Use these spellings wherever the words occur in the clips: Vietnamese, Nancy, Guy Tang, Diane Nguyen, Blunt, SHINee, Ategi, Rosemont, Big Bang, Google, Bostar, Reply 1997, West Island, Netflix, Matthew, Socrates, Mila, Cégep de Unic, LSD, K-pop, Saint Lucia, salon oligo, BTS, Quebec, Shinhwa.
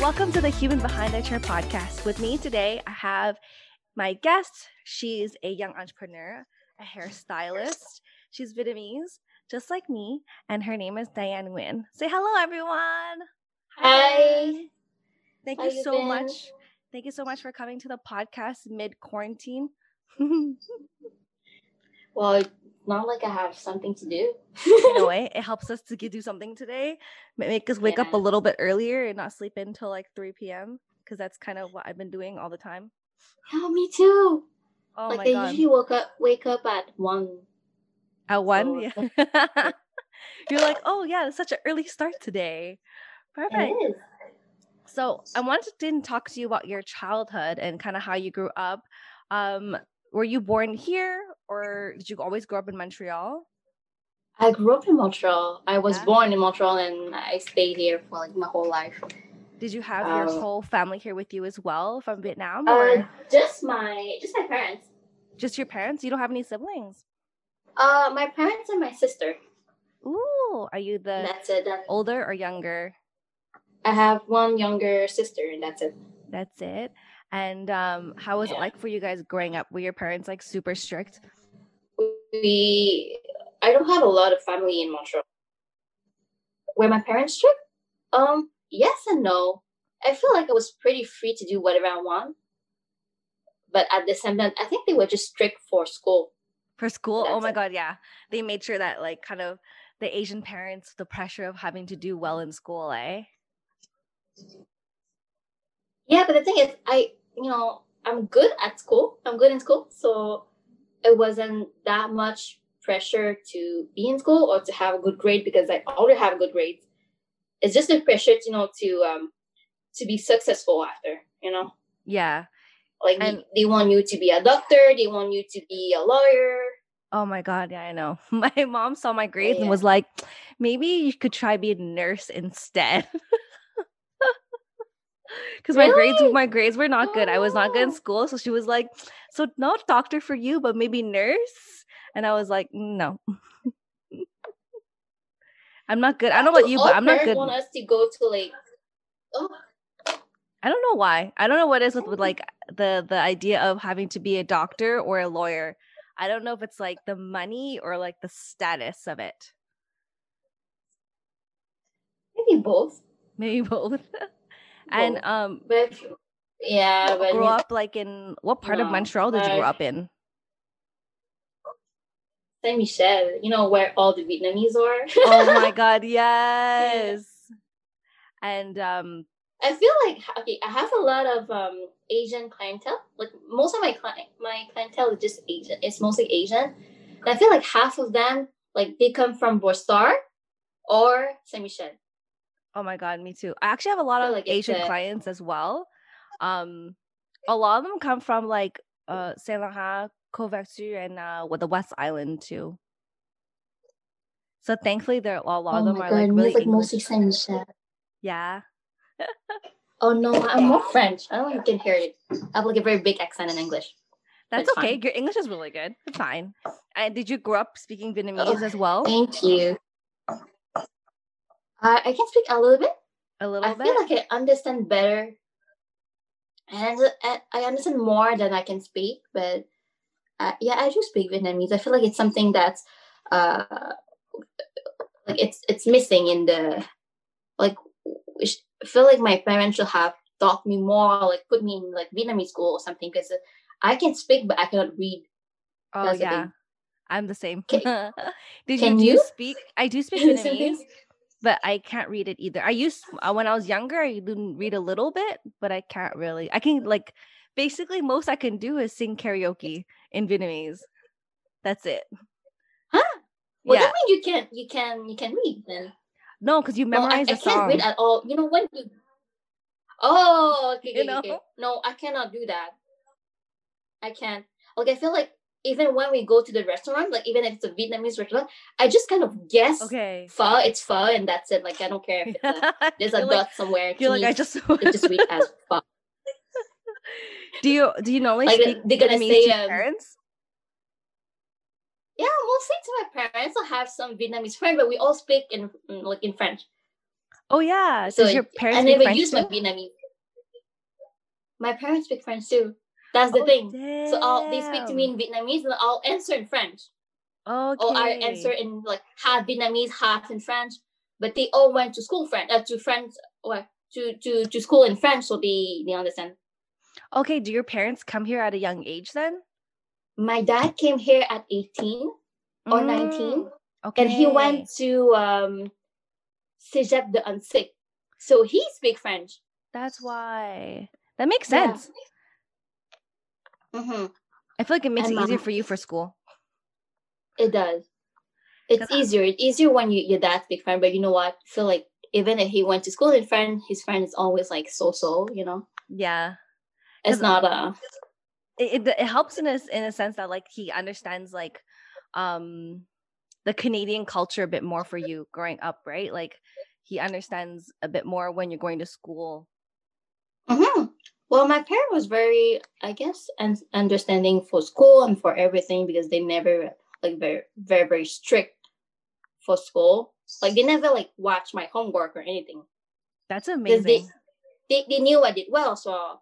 Welcome to the Human Behind Entrepreneur podcast. With me today, I have my guest. She's a young entrepreneur, a hairstylist. She's Vietnamese, just like me, and her name is Diane Nguyen. Say hello, everyone. Hi. Thank you so much. Thank you so much for coming to the podcast mid-quarantine. Well, not like I have something to do. In a way, it helps us to do something today. Make us wake up a little bit earlier and not sleep in until like 3 p.m. Because that's kind of what I've been doing all the time. Yeah, me too. Oh like my God. Like I usually wake up at 1. At 1? So, yeah. You're like, oh yeah, it's such an early start today. Perfect. It is. So I wanted to talk to you about your childhood and kind of how you grew up. Were you born here or did you always grow up in Montreal? I grew up in Montreal. I was born in Montreal and I stayed here for like my whole life. Did you have your whole family here with you as well from Vietnam? Just my parents. Just your parents? You don't have any siblings? My parents and my sister. Ooh, are you the older or younger? I have one younger sister and that's it. That's it. And how was it like for you guys growing up? Were your parents like super strict? I don't have a lot of family in Montreal. Were my parents strict? Yes and no. I feel like I was pretty free to do whatever I want. But at the same time, I think they were just strict for school. For school? That's God, yeah. They made sure that like kind of the Asian parents, the pressure of having to do well in school, eh? Yeah, but the thing is, I'm good at school. I'm good in school. So it wasn't that much pressure to be in school or to have a good grade because I already have good grades. It's just the pressure, to be successful after, Yeah. Like they want you to be a doctor. They want you to be a lawyer. Oh my God. Yeah, I know. My mom saw my grades and was like, maybe you could try be a nurse instead. Because really? my grades were not good. I was not good in school. So she was like, so no doctor for you, but maybe nurse. And I was like, no. I'm not good. I don't know about you, but I'm not good. Want us to go to like... Oh. I don't know why. I don't know what it is with like the idea of having to be a doctor or a lawyer. I don't know if it's like the money or like the status of it. Maybe both. And but grew up like in what part of Montreal did you grow up in? Saint-Michel, where all the Vietnamese are. Oh my God, yes. Yeah. And I feel like I have a lot of Asian clientele. Like most of my clientele is just Asian. It's mostly Asian. And I feel like half of them they come from Bostar or Saint-Michel. Oh my God, me too. I actually have a lot of Asian clients as well. A lot of them come from Saint Lucia, Quebec, and the West Island too. So thankfully, really mostly Saint Michel. Yeah. Oh no, I'm more French. I don't know if you can hear it. I have a very big accent in English. That's okay. Fine. Your English is really good. It's fine. And did you grow up speaking Vietnamese as well? Thank you. I can speak a little bit. I feel like I understand better. And I understand more than I can speak. But I do speak Vietnamese. I feel like it's something that's it's missing in the... I feel like my parents should have taught me more, put me in Vietnamese school or something. Because I can speak, but I cannot read. Oh, that's the thing. I'm the same. Can you speak? I do speak Vietnamese. But I can't read it either. I used when I was younger, I didn't read a little bit, but I can't really. I can basically most I can do is sing karaoke in Vietnamese. That's it. Huh? Well, that means you can read then. No, because you memorize the song. I can't read at all. When you. Oh, okay. No, I cannot do that. I can't. I feel like even when we go to the restaurant, like even if it's a Vietnamese restaurant, I just kind of guess pho, it's pho, and that's it. Like I don't care if it's there's a dot somewhere. You're like, I just it's sweet as pho. Do you normally like speak Vietnamese to your parents? Yeah, mostly to my parents. I have some Vietnamese friends, but we all speak in French. Oh yeah, so your parents speak French. I never use my Vietnamese. My parents speak French too. That's the thing. Damn. So they speak to me in Vietnamese, and I'll answer in French. Okay. Or I answer in like half Vietnamese, half in French. But they all went to school to school in French, so they understand. Okay. Do your parents come here at a young age then? My dad came here at 18 or 19, and he went to Cégep de Unic, so he speaks French. That's why. That makes sense. Yeah. Mm-hmm. I feel like it makes it easier for you for school. It does. It's easier. It's easier when your dad speaks French, but you know what? I feel like even if he went to school in French, his friend is always like so, you know? Yeah. It's not It helps in a sense that like he understands like the Canadian culture a bit more for you growing up, right? Like he understands a bit more when you're going to school. Mm-hmm. Well, my parent was very, I guess, understanding for school and for everything, because they never like very very very strict for school. Like they never like watched my homework or anything. That's amazing. They knew I did well, so.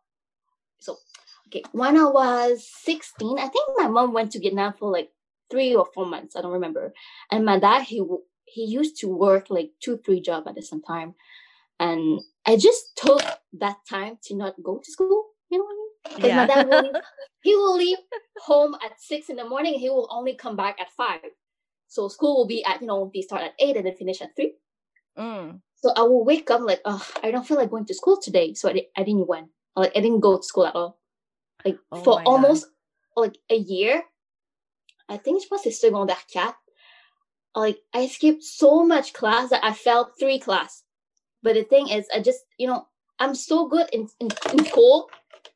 Okay, when I was 16, I think my mom went to Vietnam for like 3 or 4 months. I don't remember. And my dad, he used to work like 2-3 jobs at the same time. And I just took that time to not go to school. You know what I mean? Because my dad, he will leave home at 6 in the morning. He will only come back at 5. So school will be at, they start at 8 and then finish at 3. Mm. So I will wake up like, oh, I don't feel like going to school today. So I didn't go to school at all. Like for almost like a year, I think it was secondaire 4. Like I skipped so much class that I failed 3 classes. But the thing is, I just I'm so good in school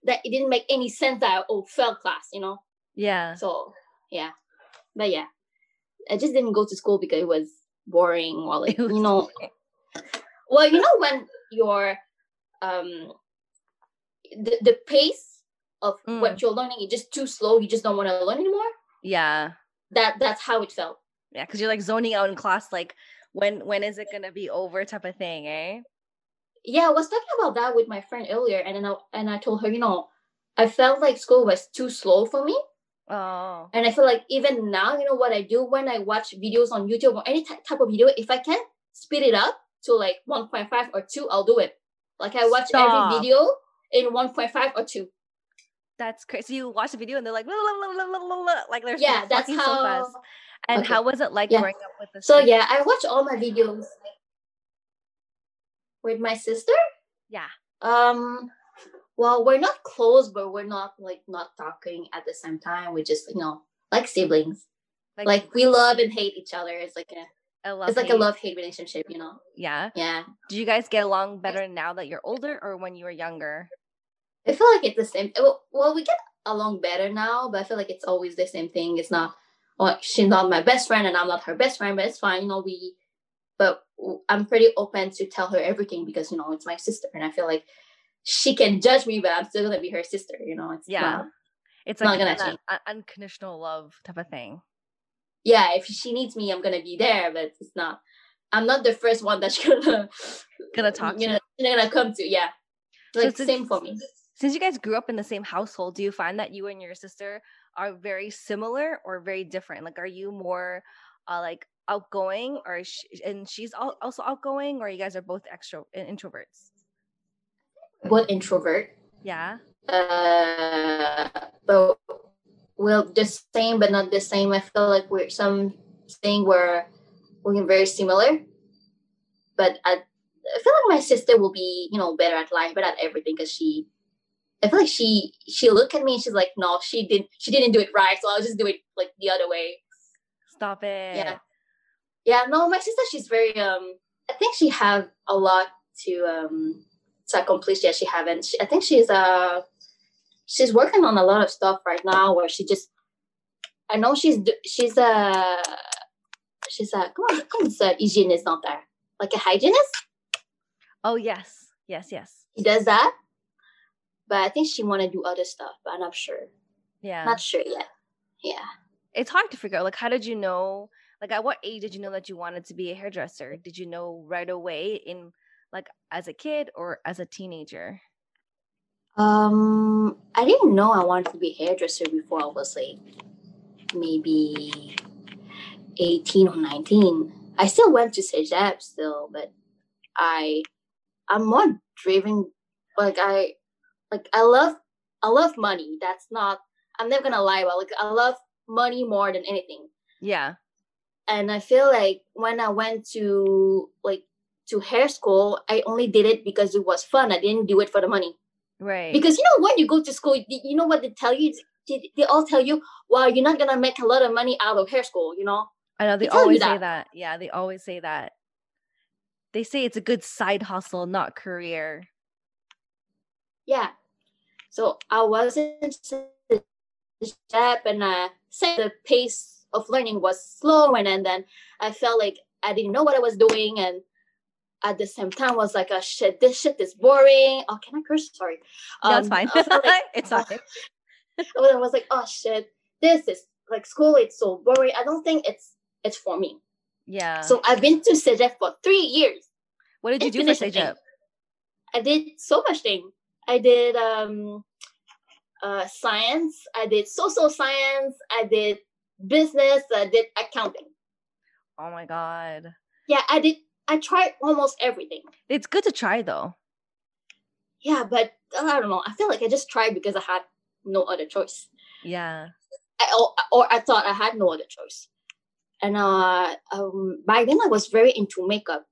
that it didn't make any sense that I failed class. Yeah. So yeah, but yeah, I just didn't go to school because it was boring. Or like when your the pace of what you're learning, it's just too slow. You just don't want to learn anymore. Yeah, that's how it felt. Yeah, because you're like zoning out in class. Like, when is it gonna be over? Type of thing, eh? Yeah, I was talking about that with my friend earlier, and then I told her, I felt like school was too slow for me. Oh. And I feel like even now, what I do when I watch videos on YouTube or any type of video, if I can speed it up to like 1.5 or 2, I'll do it. Like I watch every video in 1.5 or 2. That's crazy. So you watch the video and they're like, blah, blah, blah, blah, blah, blah. Like there's that's how. So fast. And how was it like growing up with this? So yeah, I watch all my videos with my sister. Yeah. Well, we're not close, but we're not like not talking at the same time. We just like siblings. Like we love and hate each other. It's like a love hate relationship. Yeah. Yeah. Do you guys get along better now that you're older or when you were younger? I feel like it's the same. Well, we get along better now, but I feel like it's always the same thing. It's not, she's not my best friend and I'm not her best friend, but it's fine. But I'm pretty open to tell her everything because, it's my sister. And I feel like she can judge me, but I'm still going to be her sister, It's like an unconditional love type of thing. Yeah, if she needs me, I'm going to be there, but I'm not the first one that she's going to talk to. She's going to come to, yeah. Like, so same for me. Since you guys grew up in the same household, do you find that you and your sister are very similar or very different? Like, are you more like outgoing, or she's also outgoing, or you guys are both introverts? Both introvert. Yeah. But we're the same, but not the same. I feel like we're very similar, but I feel like my sister will be, better at life, but at everything, because I feel like she looked at me and she's like, no, she didn't do it right, so I'll just do it like the other way. Stop it. Yeah. Yeah, no, my sister, she's very I think she have a lot to accomplish that she haven't. I think she's working on a lot of stuff right now where she just I know she's a hygienist dental, like a hygienist. Oh yes. She does that, but I think she want to do other stuff. But I'm not sure. Yeah, not sure yet. Yeah, it's hard to figure out. Like, how did you know? Like, at what age did you know that you wanted to be a hairdresser? Did you know right away in like as a kid or as a teenager? I didn't know I wanted to be a hairdresser before I was like maybe 18 or 19. I still went to Cégep still, but I'm more driven. I love money. That's not. I'm never gonna lie about. Like, I love money more than anything. Yeah. And I feel like when I went to hair school, I only did it because it was fun. I didn't do it for the money. Right. Because when you go to school, you know what they tell you? They all tell you, wow, you're not going to make a lot of money out of hair school, you know? I know, they always say that. Yeah, they always say that. They say it's a good side hustle, not career. Yeah. So I wasn't the step, and the pace of learning was slow, and then I felt like I didn't know what I was doing, and at the same time was like, oh shit, this shit is boring. Oh, can I curse? Sorry. No, it's fine. It's fine. I was like, oh shit, this is like school, it's so boring. I don't think it's for me. Yeah. So I've been to Cégep for 3 years. What did you do for Cégep? I did so much thing. I did science, I did social science, I did business, I did accounting. Oh my god. Yeah, I tried almost everything. It's good to try though. Yeah, but I don't know. I feel like I just tried because I had no other choice. Yeah. Or I thought I had no other choice. And by then I was very into makeup.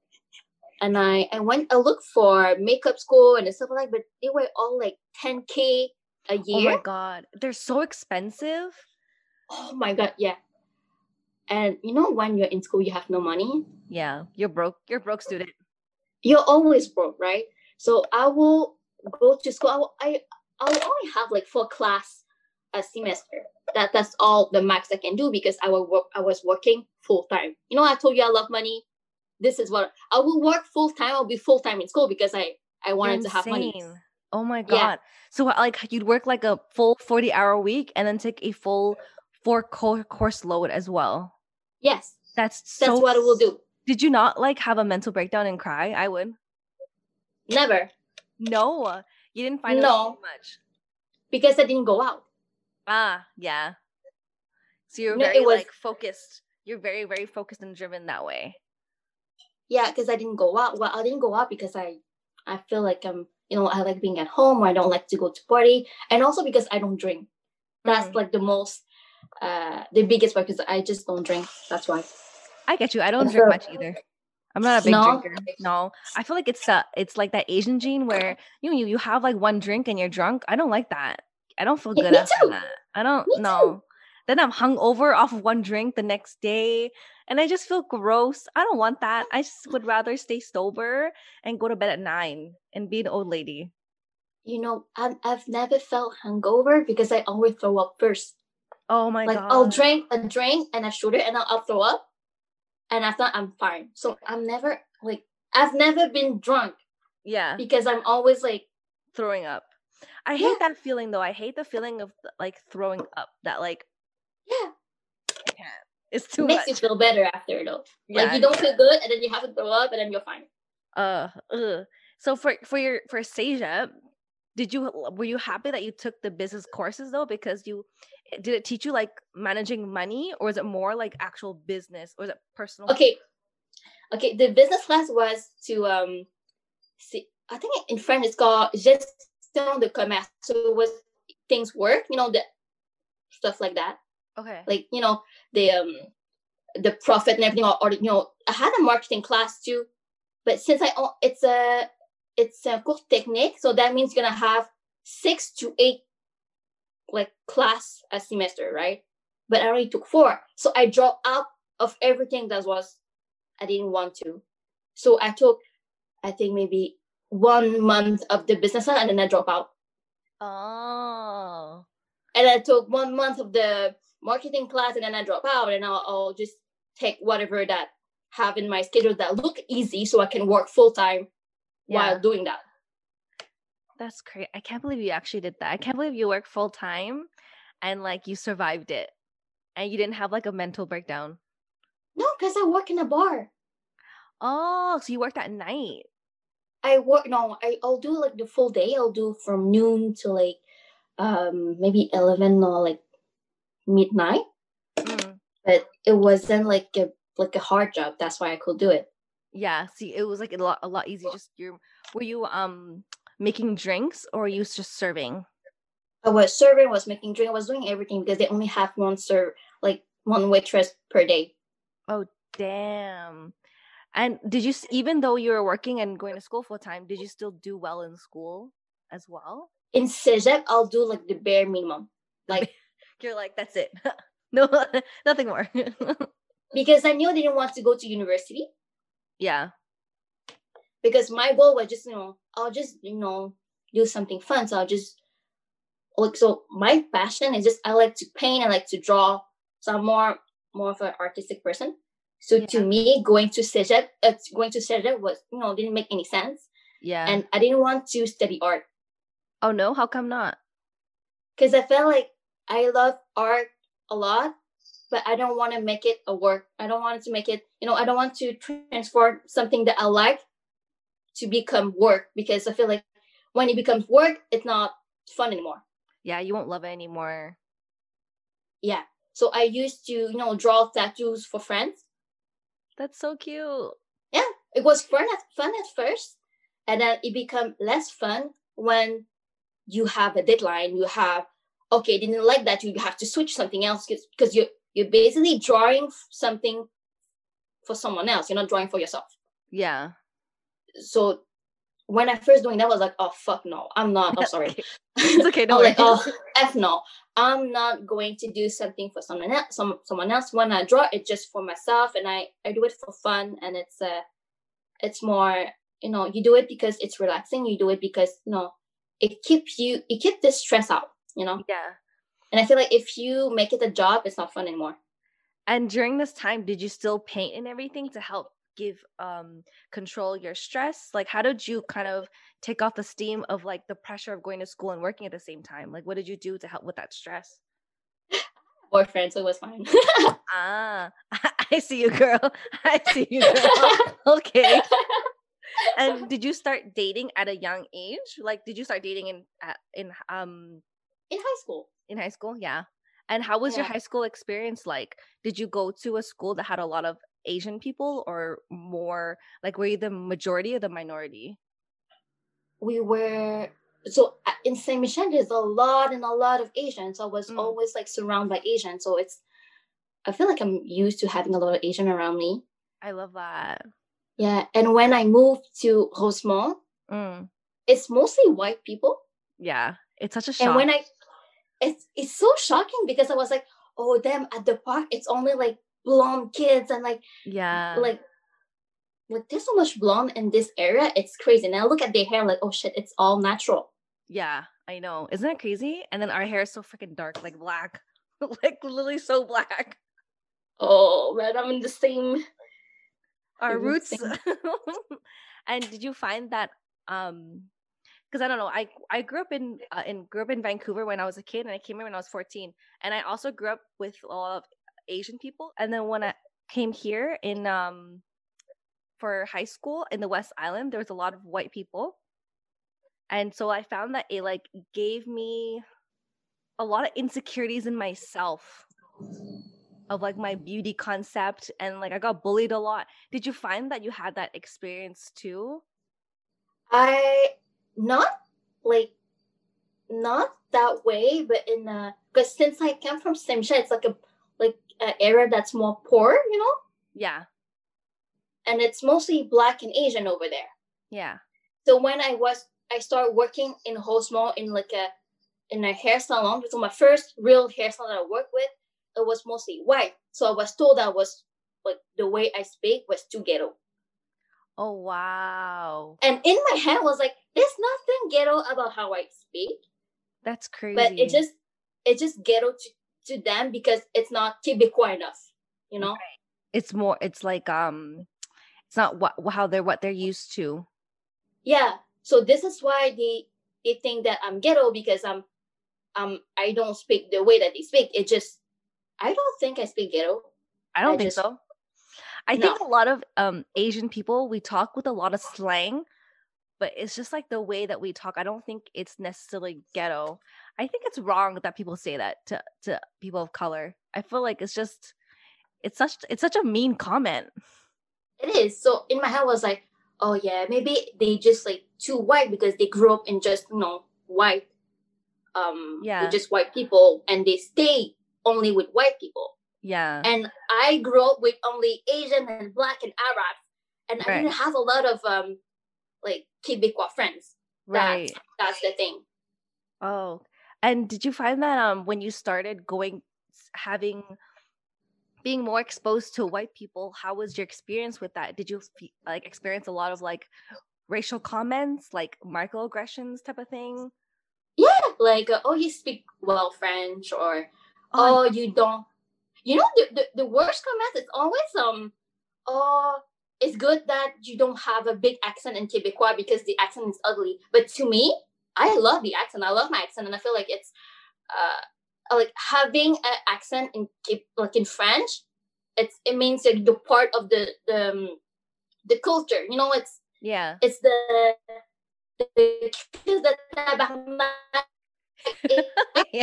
And I looked for makeup school and stuff like that, but they were all like $10,000 a year. Oh my god. They're so expensive. Oh my god, yeah. And when you're in school, you have no money. Yeah, you're broke. You're a broke student. You're always broke, right? So I will go to school. I will only have like 4 class a semester. That's all the max I can do because I was working full time. I told you I love money. This is what I will work full time. I'll be full time in school because I wanted to have money. Oh my god! Yeah. So like you'd work like a full 40-hour week and then take a full 4 course load as well. Yes. That's what it will do. Did you not like have a mental breakdown and cry? I would. Never. No. You didn't find out too much. Because I didn't go out. Ah, yeah. So you're very focused. You're very, very focused and driven that way. Yeah, because I didn't go out. Well, I didn't go out because I feel like I'm, I like being at home, or I don't like to go to party. And also because I don't drink. That's like the most the biggest one, because I just don't drink. That's why. I get you. I don't drink much either. I'm not a big drinker. No, I feel like it's like that Asian gene where you have like one drink and you're drunk. I don't like that. I don't feel good after that. I don't know. Then I'm hungover off of one drink the next day, and I just feel gross. I don't want that. I just would rather stay sober and go to bed at 9 and be an old lady. I've never felt hungover because I always throw up first. Oh my god! Like I'll drink a drink and I shoot it and I'll throw up, and after I'm fine. So I'm never like I've never been drunk. Yeah, because I'm always like throwing up. I hate that feeling though. I hate the feeling of like throwing up. That like I can't. It's too much. It makes you feel better after though. Yeah, like you don't feel good and then you have to throw up and then you're fine. So for Cégep, were you happy that you took the business courses though? Because did it teach you like managing money, or is it more like actual business, or is it personal? Okay. The business class was to see. I think in French it's called gestion de commerce. So it was things work, the stuff like that. Okay. Like the profit and everything, or I had a marketing class too, but since it's a course technique, so that means you're gonna have 6 to 8. Like class a semester, right? But I only took 4, so I dropped out of everything that was I didn't want to. So I took, I think maybe 1 month of the business, and then I dropped out. Oh, And I took 1 month of the marketing class, and then I drop out, and I'll just take whatever that have in my schedule that look easy, so I can work full time while doing that. That's great. I can't believe you actually did that. I can't believe you work full time and like you survived it and you didn't have like a mental breakdown. No, because I work in a bar. Oh, so you worked at night. I'll do like the full day. I'll do from noon to like maybe 11 or like midnight. Mm. But it wasn't like a hard job. That's why I could do it. Yeah. See, it was like a lot easier. Just were you making drinks, or were you just serving? I was serving, was making drinks, I was doing everything, because they only have one waitress per day. Oh, damn. And did you, even though you were working and going to school full time, did you still do well in school as well? In Cégep, I'll do like the bare minimum. Like you're like, that's it. No, nothing more. Because I knew I didn't want to go to university. Yeah. Because my goal was just, I'll just, do something fun. So I'll just, so my passion is just, I like to paint, I like to draw. So I'm more of an artistic person. So to me, going to Cégep was, didn't make any sense. Yeah. And I didn't want to study art. Oh no, how come not? Because I felt like I love art a lot, but I don't want to make it a work. I don't want to make it, I don't want to transform something that I like to become work, because I feel like when it becomes work, it's not fun anymore. Yeah, you won't love it anymore. Yeah. So I used to, draw tattoos for friends. That's so cute. Yeah, it was fun at first, and then it become less fun when you have a deadline. You have, okay, didn't like that, you have to switch something else, because you're basically drawing something for someone else. You're not drawing for yourself. Yeah. So when I first doing that, I was like, oh, fuck no, I'm not. I'm sorry. It's okay. Don't worry. Like, oh, F no. I'm not going to do something for someone else. When I draw, it's just for myself, and I do it for fun, and it's more, you do it because it's relaxing. You do it because, it keeps the stress out, Yeah. And I feel like if you make it a job, it's not fun anymore. And during this time, did you still paint and everything to help give control your stress? Like, how did you kind of take off the steam of like the pressure of going to school and working at the same time? Like, what did you do to help with that stress? Boyfriend, so it was fine. I see you, girl. Okay. And did you start dating at a young age? Like, did you start dating in high school? In high school, yeah. And how was your high school experience like? Did you go to a school that had a lot of Asian people, or more like, were you the majority or the minority? We were, so in Saint-Michel there's a lot of Asians. I was always like surrounded by Asians, so it's, I feel like I'm used to having a lot of Asian around me. I love that. Yeah. And when I moved to Rosemont, it's mostly white people. Yeah, it's such a shock. And when it's so shocking, because I was like, oh damn, at the park it's only like blonde kids, and there's so much blonde in this area, it's crazy. And I look at their hair like, oh shit, it's all natural. Yeah, I know, isn't that crazy? And then our hair is so freaking dark, like black. Like literally so black. Oh man, I'm in the same, our roots. And did you find that because I don't know, I grew up in Vancouver when I was a kid, and I came here when I was 14, and I also grew up with a lot of Asian people. And then when I came here in for high school in the West Island, there was a lot of white people, and so I found that it like gave me a lot of insecurities in myself of like my beauty concept, and like I got bullied a lot. Did you find that you had that experience too? I not that way, but because since I came from Saint-Michel, it's like an area that's more poor, Yeah. And it's mostly Black and Asian over there. Yeah. So when I started working in Rosemont in a hair salon. So my first real hair salon that I worked with, it was mostly white. So I was told I was, like, the way I speak was too ghetto. Oh, wow. And in my head was like, there's nothing ghetto about how I speak. That's crazy. But it just, it's just ghetto to them because it's not Quebecois enough, you know? Right. It's more, it's like, it's not what they're used to. Yeah. So this is why they think that I'm ghetto because I don't speak the way that they speak. It just, I don't think I speak ghetto. I don't think so. I think a lot of Asian people, we talk with a lot of slang, but it's just like the way that we talk. I don't think it's necessarily ghetto. I think it's wrong that people say that to people of color. I feel like it's just, it's such a mean comment. It is. So in my head I was like, oh yeah, maybe they just like too white because they grew up in just, you know, white. Yeah. Just white people and they stay only with white people. Yeah. And I grew up with only Asian and Black and Arab. And right. I didn't have a lot of like Quebecois friends. Right. That's the thing. Oh. And did you find that when you started being more exposed to white people, how was your experience with that? Did you like experience a lot of like racial comments, like microaggressions type of thing? Yeah, like oh, you speak well French, or oh, you don't. You know, the worst comment is always oh, it's good that you don't have a big accent in Quebecois because the accent is ugly. But to me, I love the accent. I love my accent, and I feel like it's like having an accent in like in French, it means like the part of the culture. You know, it's yeah, it's the it's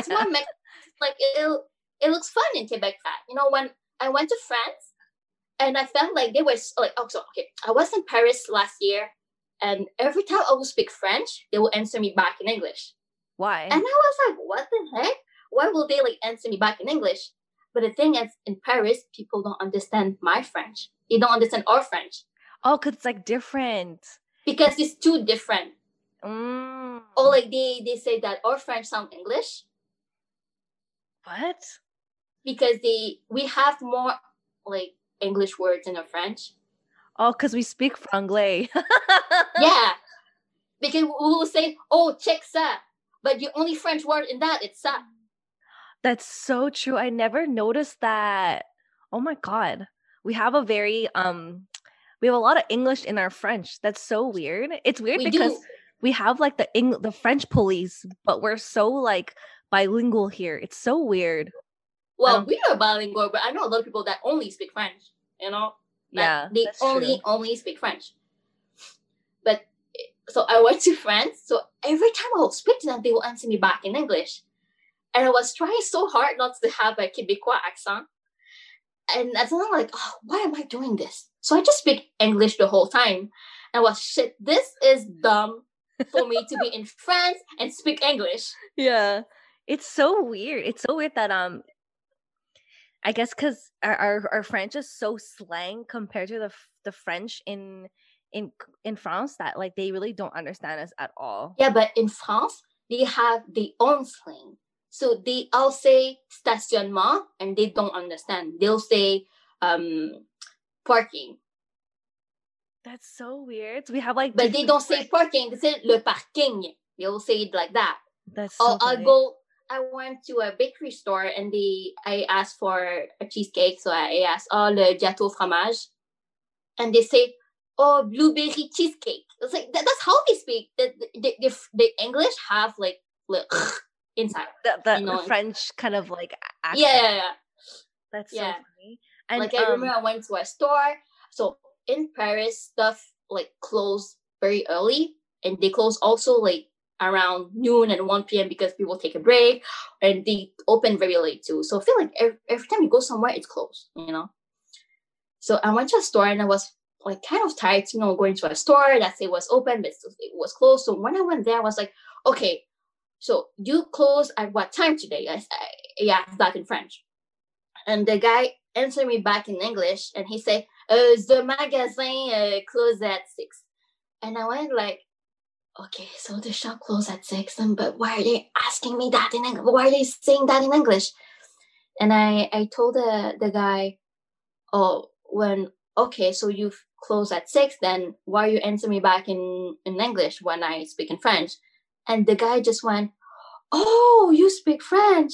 what makes like it looks fun in Quebec. You know, when I went to France, and I felt like they were like, oh, so okay, I was in Paris last year, and every time I would speak French, they would answer me back in English. Why? And I was like, what the heck? Why will they like answer me back in English? But the thing is, in Paris, people don't understand my French. They don't understand our French. Oh, because it's like different. Because it's too different. Mm. Or like they say that our French sounds English. What? Because we have more like English words in our French. Oh, because we speak franglais. Yeah. Because we will say, oh, check ça. But the only French word in that, it's ça. That's so true. I never noticed that. Oh my God. We have a lot of English in our French. That's so weird. It's weird because we have like the French police, but we're so like bilingual here. It's so weird. Well, we are bilingual, but I know a lot of people that only speak French, you know? Like, yeah, they only speak French. But so I went to France. So every time I would speak to them, they would answer me back in English. And I was trying so hard not to have a Quebecois accent. And at the time, I'm like, oh, why am I doing this? So I just speak English the whole time. And I was, shit, this is dumb for me to be in France and speak English. Yeah. It's so weird. It's so weird that I guess because our French is so slang compared to the French in France that like they really don't understand us at all. Yeah, but in France they have their own slang, so they all say stationnement and they don't understand. They'll say parking. That's so weird. We have like, but they don't say parking. They say le parking. They will say it like that. That's so I went to a bakery store and I asked for a cheesecake. So I asked, oh, le gâteau fromage. And they say, oh, blueberry cheesecake. It's like, that's how they speak. The English have like, inside. The you know? French kind of like accent. Yeah. That's so funny. And, like I remember I went to a store. So in Paris, stuff like closed very early. And they close also like around noon and 1 p.m. because people take a break, and they open very late too. So I feel like every time you go somewhere, it's closed, you know? So I went to a store and I was like kind of tired, you know, going to a store that it was open, but it was closed. So when I went there, I was like, okay, so you close at what time today? I asked that in French. And the guy answered me back in English and he said, the magazine closed at 6. And I went like, okay, so the shop closed at 6, but why are they asking me that in English? Why are they saying that in English? And I told the guy, so you've closed at 6, then why are you answering me back in English when I speak in French? And the guy just went, oh, you speak French.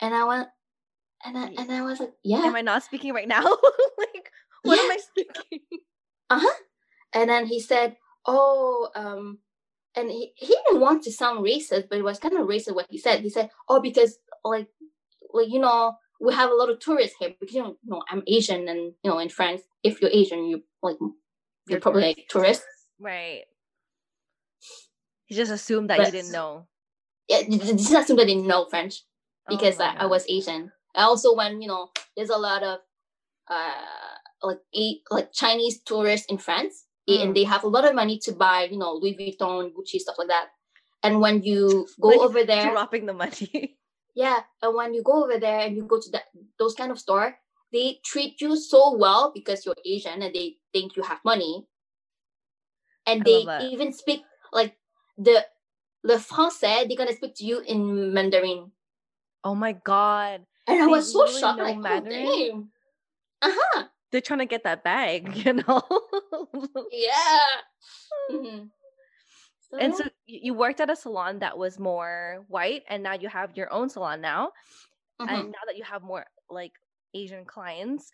And I went, and I was like, yeah. Am I not speaking right now? Like, what am I speaking? Uh-huh. And then he said, oh, and he didn't want to sound racist, but it was kind of racist what he said. He said, oh, because like, you know, we have a lot of tourists here because, you know, I'm Asian, and, you know, in France, if you're Asian, you're probably like tourists. Right. He just assumed that you didn't know. Yeah, just assumed I didn't know French because I was Asian. I also, when, you know, there's a lot of like Chinese tourists in France, and they have a lot of money to buy, you know, Louis Vuitton, Gucci, stuff like that. And when you go over there, dropping the money. Yeah, and when you go over there and you go to those kind of store, they treat you so well because you're Asian and they think you have money. And they even speak like the Français, they're gonna speak to you in Mandarin. Oh my god! And I was so really shocked, like, Mandarin. Oh, they're trying to get that bag, you know. Yeah. Mm-hmm. So you worked at a salon that was more white, and now you have your own salon now. Mm-hmm. And now that you have more like Asian clients,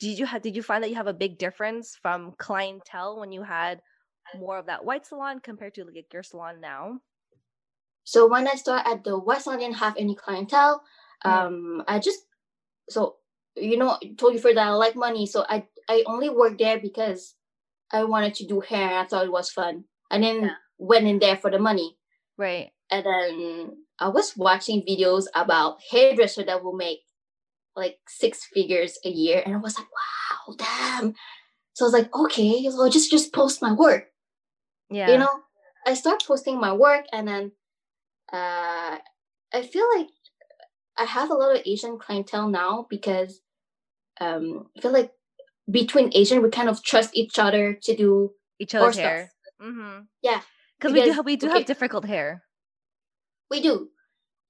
did you find that you have a big difference from clientele when you had more of that white salon compared to like your salon now? So when I started at the West Island, I didn't have any clientele. I told you first that I like money, so I only worked there because I wanted to do hair. I thought it was fun. I didn't went in there for the money. Right. And then I was watching videos about hairdresser that will make like six figures a year, and I was like, wow, damn. So I was like, okay, so I'll just post my work. Yeah. You know, I start posting my work, and then I feel like I have a lot of Asian clientele now because I feel like between Asian, we kind of trust each other to do each other's hair. Mm-hmm. Yeah. Because we do have difficult hair. We do.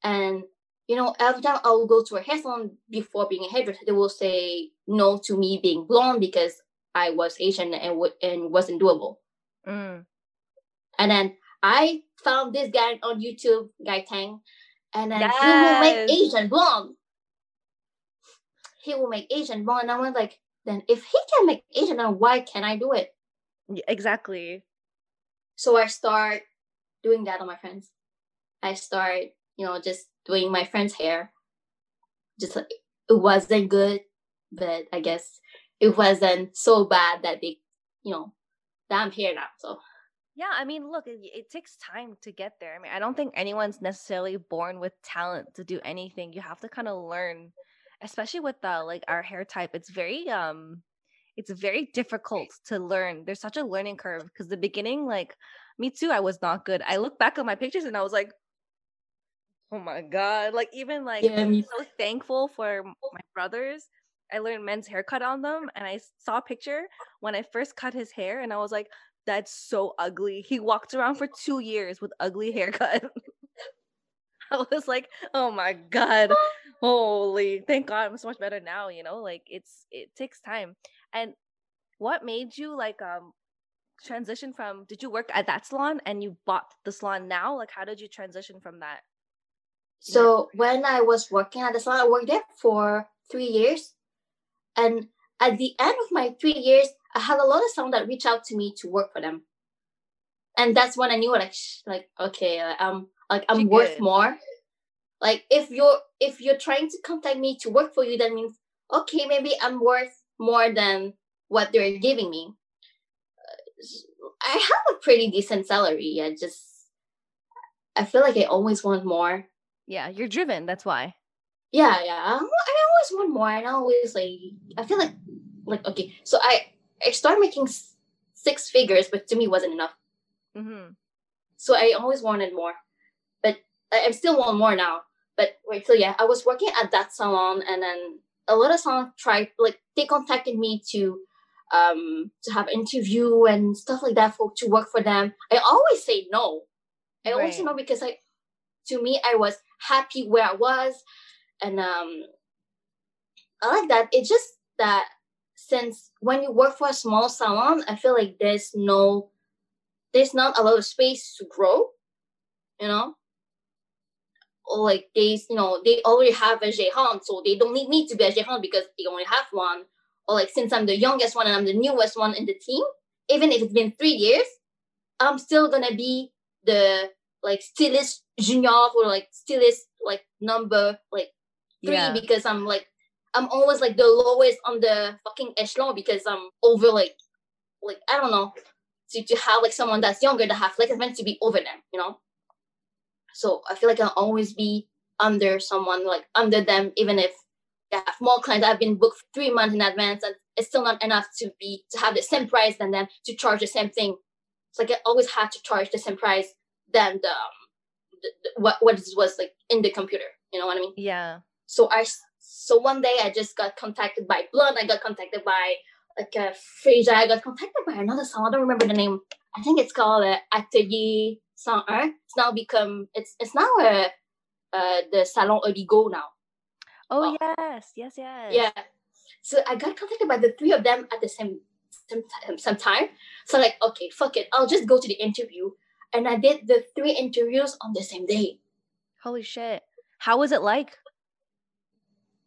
And, you know, every time I will go to a hair salon before being a hairdresser, they will say no to me being blonde because I was Asian and wasn't doable. Mm. And then I found this guy on YouTube, Guy Tang, and then he will make Asian blonde. And I was like, then if he can make Asian, then why can't I do it? Yeah, exactly. So I start doing that on my friends. I start, you know, just doing my friend's hair. Just like, it wasn't good, but I guess it wasn't so bad that they, you know, that I'm here now. So, yeah, I mean, look, it takes time to get there. I mean, I don't think anyone's necessarily born with talent to do anything. You have to kind of learn, especially with like our hair type. It's very difficult to learn. There's such a learning curve because the beginning, like me too, I was not good. I look back at my pictures and I was like, oh my God. Like even like, I'm so thankful for my brothers. I learned men's haircut on them, and I saw a picture when I first cut his hair, and I was like, that's so ugly. He walked around for 2 years with ugly haircut. I was like, oh my God, holy, thank God I'm so much better now, you know, like it takes time. And what made you like transition from, did you work at that salon and you bought the salon now? Like how did you transition from that? So when I was working at the salon, I worked there for 3 years. And at the end of my 3 years, I had a lot of someone that reached out to me to work for them. And that's when I knew like okay, I'm worth more. Like if you're trying to contact me to work for you, that means, okay, maybe I'm worth more than what they're giving me. I have a pretty decent salary. I feel like I always want more. Yeah, you're driven. That's why. Yeah. I always want more. And I always I feel like okay. So I started making six figures, but to me wasn't enough. Mm-hmm. So I always wanted more, but I still want more now. But wait, so yeah, I was working at that salon, and then a lot of salons tried, like they contacted me to have an interview and stuff like that to work for them. I always say no. I always say no because to me I was happy where I was, and I like that. It's just that since when you work for a small salon, I feel like there's not a lot of space to grow, you know? like they, you know, they already have a gérant, so they don't need me to be a gérant because they only have one. Or like since I'm the youngest one and I'm the newest one in the team, even if it's been 3 years, I'm still gonna be the like stylist junior or like stylist like number like 3 yeah. because I'm always like the lowest on the fucking echelon because I'm over like I don't know to have like someone that's younger that have like it's meant to be over them, you know. So I feel like I'll always be under someone, like under them, even if I have more clients. I've been booked 3 months in advance and it's still not enough to have the same price than them, to charge the same thing. It's like I always had to charge the same price than the what was like in the computer. You know what I mean? Yeah. So one day I just got contacted by Blunt. I got contacted by like Fraser. I got contacted by another salon. I don't remember the name. I think it's called Ategi. It's now become it's now the salon oligo now. Oh yes. Yeah. So I got contacted by the three of them at the same time. So like, okay, fuck it, I'll just go to the interview, and I did the 3 interviews on the same day. Holy shit! How was it like?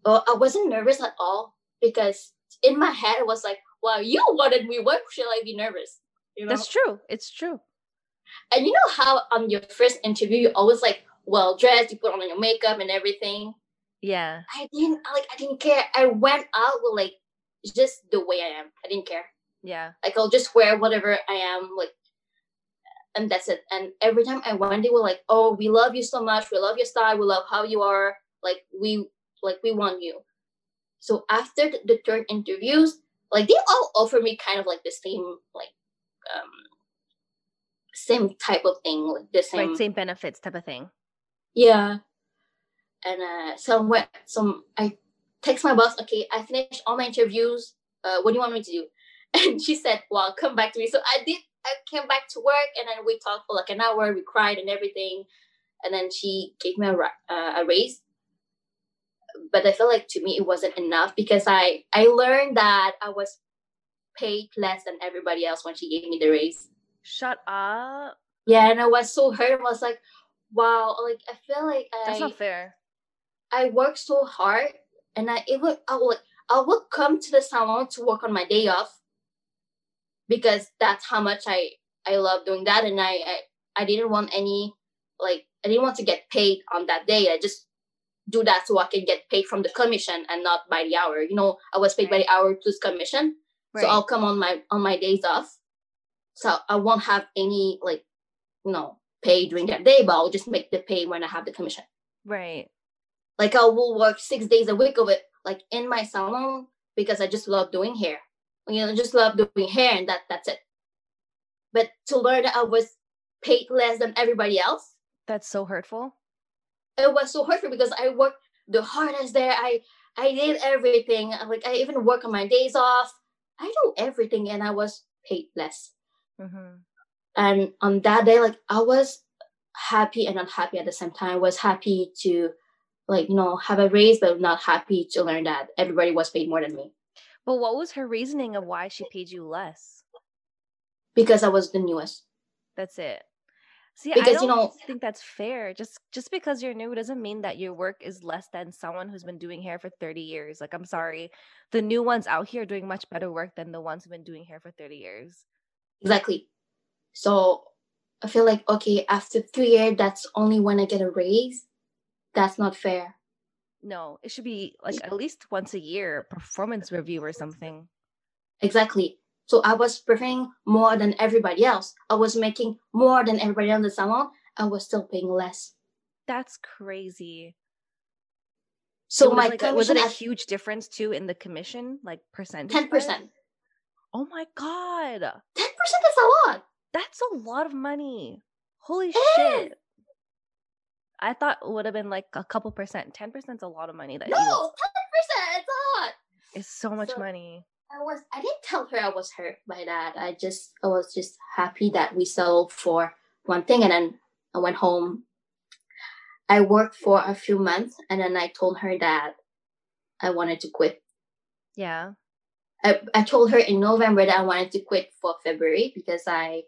Oh, I wasn't nervous at all because in my head it was like, wow, you wanted me. Why should I be nervous? You know? That's true. It's true. And you know how on your first interview, you're always like well dressed, you put on your makeup and everything. Yeah. I didn't care. I went out with like just the way I am. I didn't care. Yeah. Like I'll just wear whatever I am, like, and that's it. And every time I went, they were like, "Oh, we love you so much. We love your style. We love how you are. Like we want you." So after the 3rd interviews, like they all offered me kind of like the same like same type of thing, like the same, right, same benefits type of thing. Yeah. And so I text my boss, okay, I finished all my interviews. What do you want me to do? And she said, well, come back to me. So I did. I came back to work, and then we talked for like an hour. We cried and everything. And then she gave me a raise. But I feel like to me it wasn't enough because I learned that I was paid less than everybody else when she gave me the raise. Shut up. Yeah, and I was so hurt. I was like, wow, like I feel like that's not fair. I work so hard, and I would come to the salon to work on my day off because that's how much I love doing that, and I didn't want any like I didn't want to get paid on that day. I just do that so I can get paid from the commission and not by the hour. You know, I was paid by the hour plus commission, right. So I'll come on my days off. So I won't have any like, you know, pay during that day, but I'll just make the pay when I have the commission. Right. Like I will work 6 days a week of it, like in my salon, because I just love doing hair. You know, I just love doing hair, and that's it. But to learn that I was paid less than everybody else. That's so hurtful. It was so hurtful because I worked the hardest there. I did everything. Like I even work on my days off. I do everything, and I was paid less. Mm-hmm. And on that day, like I was happy and unhappy at the same time. I was happy to, like, you know, have a raise, but not happy to learn that everybody was paid more than me. But what was her reasoning of why she paid you less? Because I was the newest. That's it. See, because, I don't think that's fair. Just because you're new doesn't mean that your work is less than someone who's been doing hair for 30 years. Like, I'm sorry. The new ones out here are doing much better work than the ones who've been doing hair for 30 years. Exactly. So I feel like, okay, after 3 years, that's only when I get a raise. That's not fair. No, it should be like at least once a year, performance review or something. Exactly. So I was performing more than everybody else. I was making more than everybody else in the salon. I was still paying less. That's crazy. So my commission, was it a huge difference too in the commission, like percentage? 10%. Oh my God. 10% is a lot. That's a lot of money. Holy shit. I thought it would have been like a couple percent. 10% is a lot of money. 10%, it's a lot. It's so much money. I didn't tell her I was hurt by that. I was just happy that we sold for one thing, and then I went home. I worked for a few months, and then I told her that I wanted to quit. Yeah. I told her in November that I wanted to quit for February because I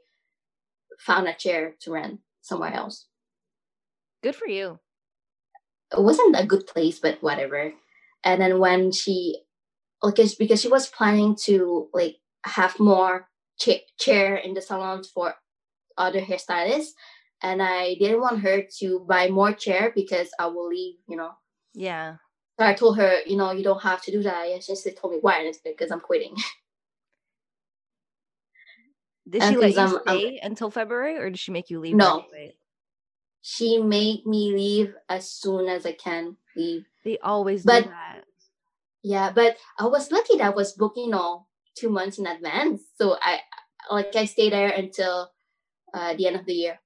found a chair to rent somewhere else. Good for you. it wasn't a good place, but whatever. And then when she, because she was planning to like have more chair in the salon for other hairstylists, and I didn't want her to buy more chair because I will leave, you know. Yeah. So I told her, you know, you don't have to do that. And she told me why, and it's because I'm quitting. Did she let you stay until February, or did she make you leave? No. Anyway? She made me leave as soon as I can leave. They always do that. Yeah, but I was lucky that I was booked, you know, 2 months in advance. So I stayed there until the end of the year.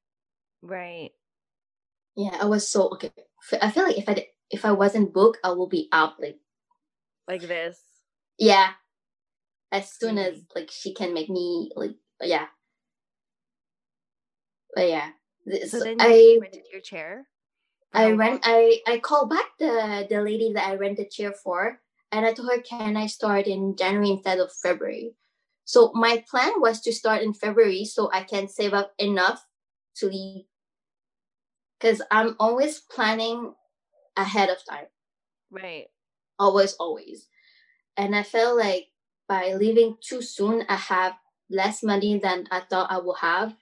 Right. Yeah, I was so okay. I feel like if I wasn't booked, I will be out like this. Yeah. As soon as like she can make me like yeah. But yeah. So then you rented your chair? I called back the lady that I rented chair for, and I told her, can I start in January instead of February? So my plan was to start in February so I can save up enough to leave, because I'm always planning ahead of time. Right. Always. And I felt like by leaving too soon, I have less money than I thought I would have.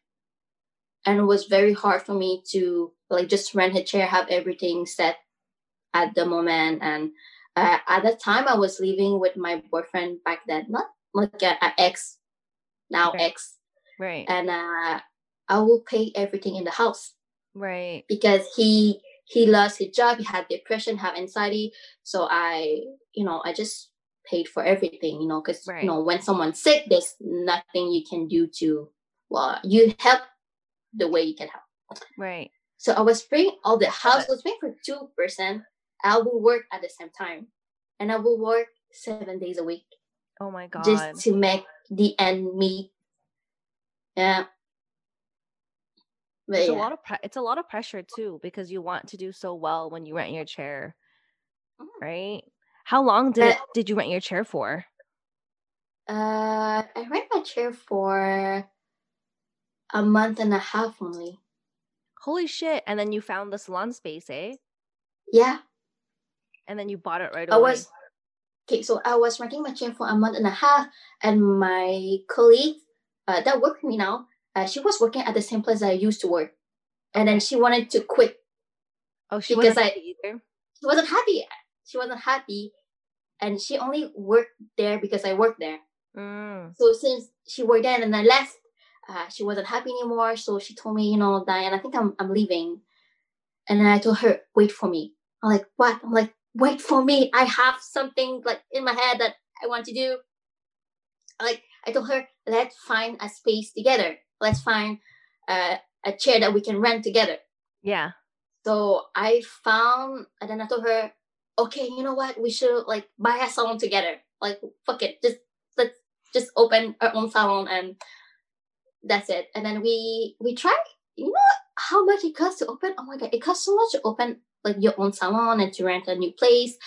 And it was very hard for me to like just rent a chair, have everything set at the moment. And at that time, I was living with my boyfriend back then, not like an ex, now right. Ex. Right. And I will pay everything in the house. Right. Because he lost his job, he had depression, had anxiety. So I just paid for everything, you know, because, right. You know, when someone's sick, there's nothing you can do to, well, you help the way you can help. Right. So I was paying all the house, I was paying for 2%. I will work at the same time. And I will work 7 days a week. Oh my God. Just to make the end meet. Yeah. But it's a lot of it's a lot of pressure too, because you want to do so well when you rent your chair. Right? How long did you rent your chair for? I rent my chair for a month and a half only. Holy shit. And then you found the salon space, eh? Yeah. And then you bought it right away. I was renting my chair for a month and a half, and my colleague that worked with me now, she was working at the same place that I used to work. And then she wanted to quit. Oh, she wasn't happy either? She wasn't happy. And she only worked there because I worked there. Mm. So since she worked there and I left, she wasn't happy anymore, so she told me, you know, Diane, I think I'm leaving. And then I told her, wait for me. I'm like, what? I'm like, wait for me. I have something like in my head that I want to do. Like I told her, let's find a space together. Let's find a chair that we can rent together. Yeah. So I found, and then I told her, okay, you know what? We should like buy a salon together. Like fuck it, let's open our own salon and. That's it. And then we try, you know how much it costs to open? Oh my God, it costs so much to open like your own salon and to rent a new place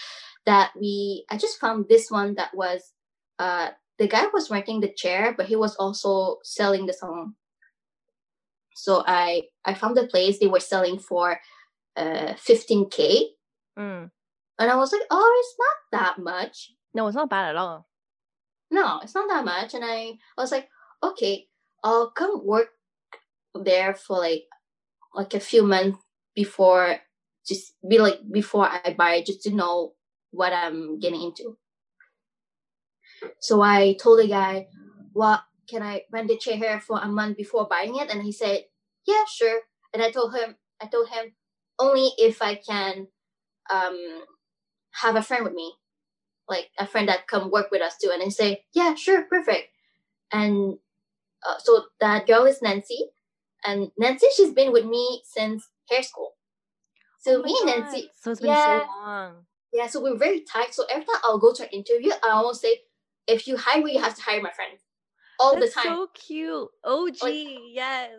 that I just found this one that was, the guy was renting the chair, but he was also selling the salon. So I found the place they were selling for $15,000. Mm. And I was like, oh, it's not that much. No, it's not bad at all. No, it's not that much. And I was like, okay. I'll come work there for like a few months before I buy, just to know what I'm getting into. So I told the guy, well, can I rent the chair here for a month before buying it? And he said, yeah, sure. And I told him only if I can have a friend with me, like a friend that come work with us too. And he said, yeah, sure, perfect. And so that girl is Nancy, and Nancy, she's been with me since hair school. So and Nancy, so it's been so long. Yeah, so we're very tight. So every time I'll go to an interview, I always say, "If you hire me, you have to hire my friend." That's the time. So cute. OG, yes.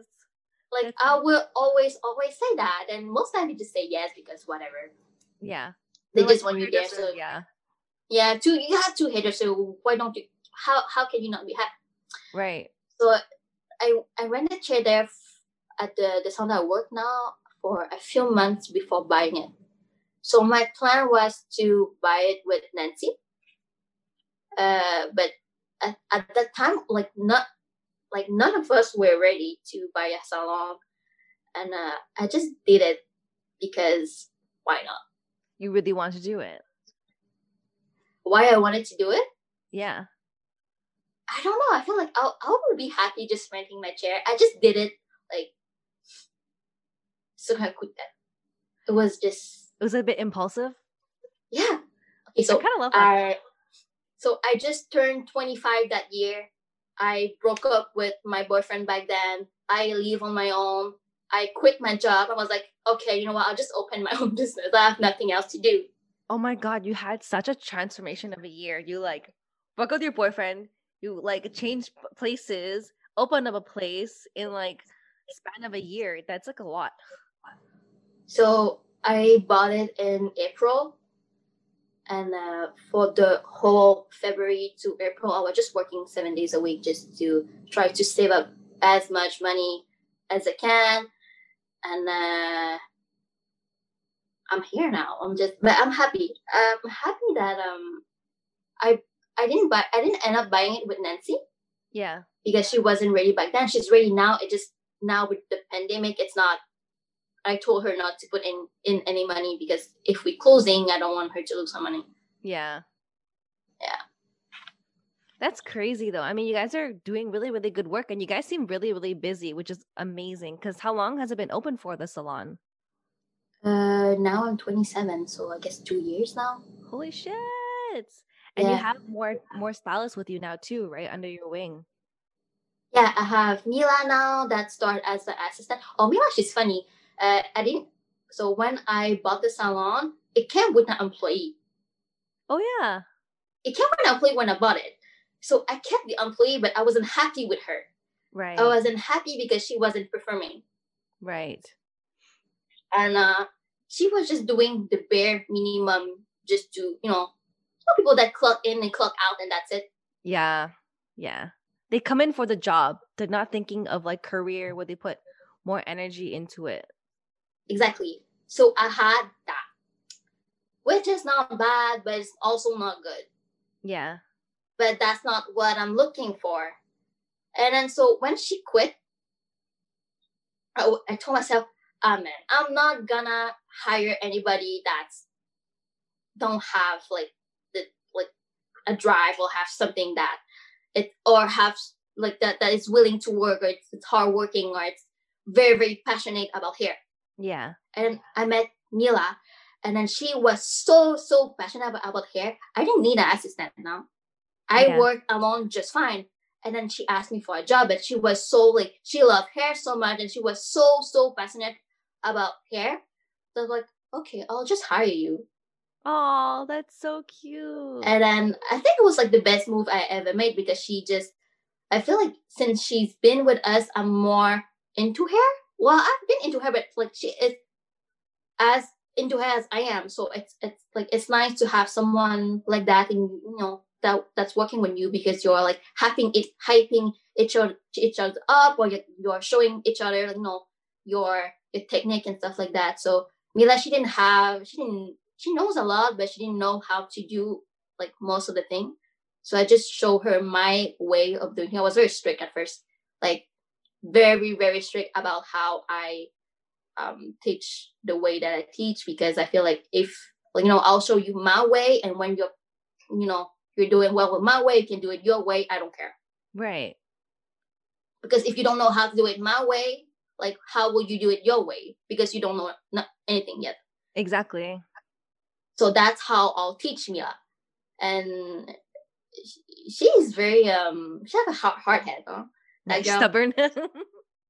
Like that's I will always say that, and most times you just say yes because whatever. Yeah. They just want you there. So yeah. Yeah, you have two haters. So why don't you? How can you not be happy? Right. So I rented a chair there at the salon I work now for a few months before buying it. So my plan was to buy it with Nancy. But at that time, none of us were ready to buy a salon. And I just did it because why not? You really want to do it. Why I wanted to do it? Yeah. I don't know. I feel like I would be happy just renting my chair. I just did it. It was just... It was a bit impulsive? Yeah. Okay, so I kind of love that. So I just turned 25 that year. I broke up with my boyfriend back then. I live on my own. I quit my job. I was like, okay, you know what? I'll just open my own business. I have nothing else to do. Oh my God, you had such a transformation of a year. You broke up with your boyfriend. You changed places, opened up a place in span of a year. That's a lot. So I bought it in April. And for the whole February to April, I was just working 7 days a week just to try to save up as much money as I can. And I'm here now. But I'm happy. I'm happy that I didn't end up buying it with Nancy. Yeah. Because she wasn't ready back then. She's ready now. It just now with the pandemic, it's not. I told her not to put in any money because if we're closing, I don't want her to lose her money. Yeah. Yeah. That's crazy, though. I mean, you guys are doing really, really good work, and you guys seem really, really busy, which is amazing. Because how long has it been open for, the salon? Now I'm 27, so I guess 2 years now. Holy shit. And you have more stylists with you now, too, right? Under your wing. Yeah, I have Mila now that started as the assistant. Oh, Mila, she's funny. So when I bought the salon, it came with an employee. Oh, yeah. It came with an employee when I bought it. So I kept the employee, but I wasn't happy with her. Right. I wasn't happy because she wasn't performing. Right. And she was just doing the bare minimum just to, people that clock in and clock out and that's it. Yeah. Yeah. They come in for the job. They're not thinking of career where they put more energy into it. Exactly. So I had that, which is not bad, but it's also not good. Yeah. But that's not what I'm looking for. And then so when she quit, I told myself, man, I'm not gonna hire anybody that don't have a drive or have something that it or have that is willing to work or it's hardworking or it's very, very passionate about hair. Yeah. And I met Mila, and then she was so passionate about hair. I didn't need an assistant now. I worked alone just fine. And then she asked me for a job, but she was so she loved hair so much, and she was so passionate about hair. So I was like, okay, I'll just hire you. Oh, that's so cute. And then I think it was the best move I ever made because I feel like since she's been with us, I'm more into hair. Well, I've been into her, but she is as into her as I am. So it's nice to have someone like that, and that's working with you because you're hyping each other up, or you're showing each other your technique and stuff like that. So Mila, she knows a lot, but she didn't know how to do most of the thing. So I just show her my way of doing it. I was very strict at first, very, very strict about how I teach the way that I teach, because I feel if I'll show you my way, and when you're doing well with my way, you can do it your way. I don't care. Right. Because if you don't know how to do it my way, how will you do it your way? Because you don't know anything yet. Exactly. So that's how I'll teach Mila. And she's very, she has a hard head, huh? That girl. Stubborn.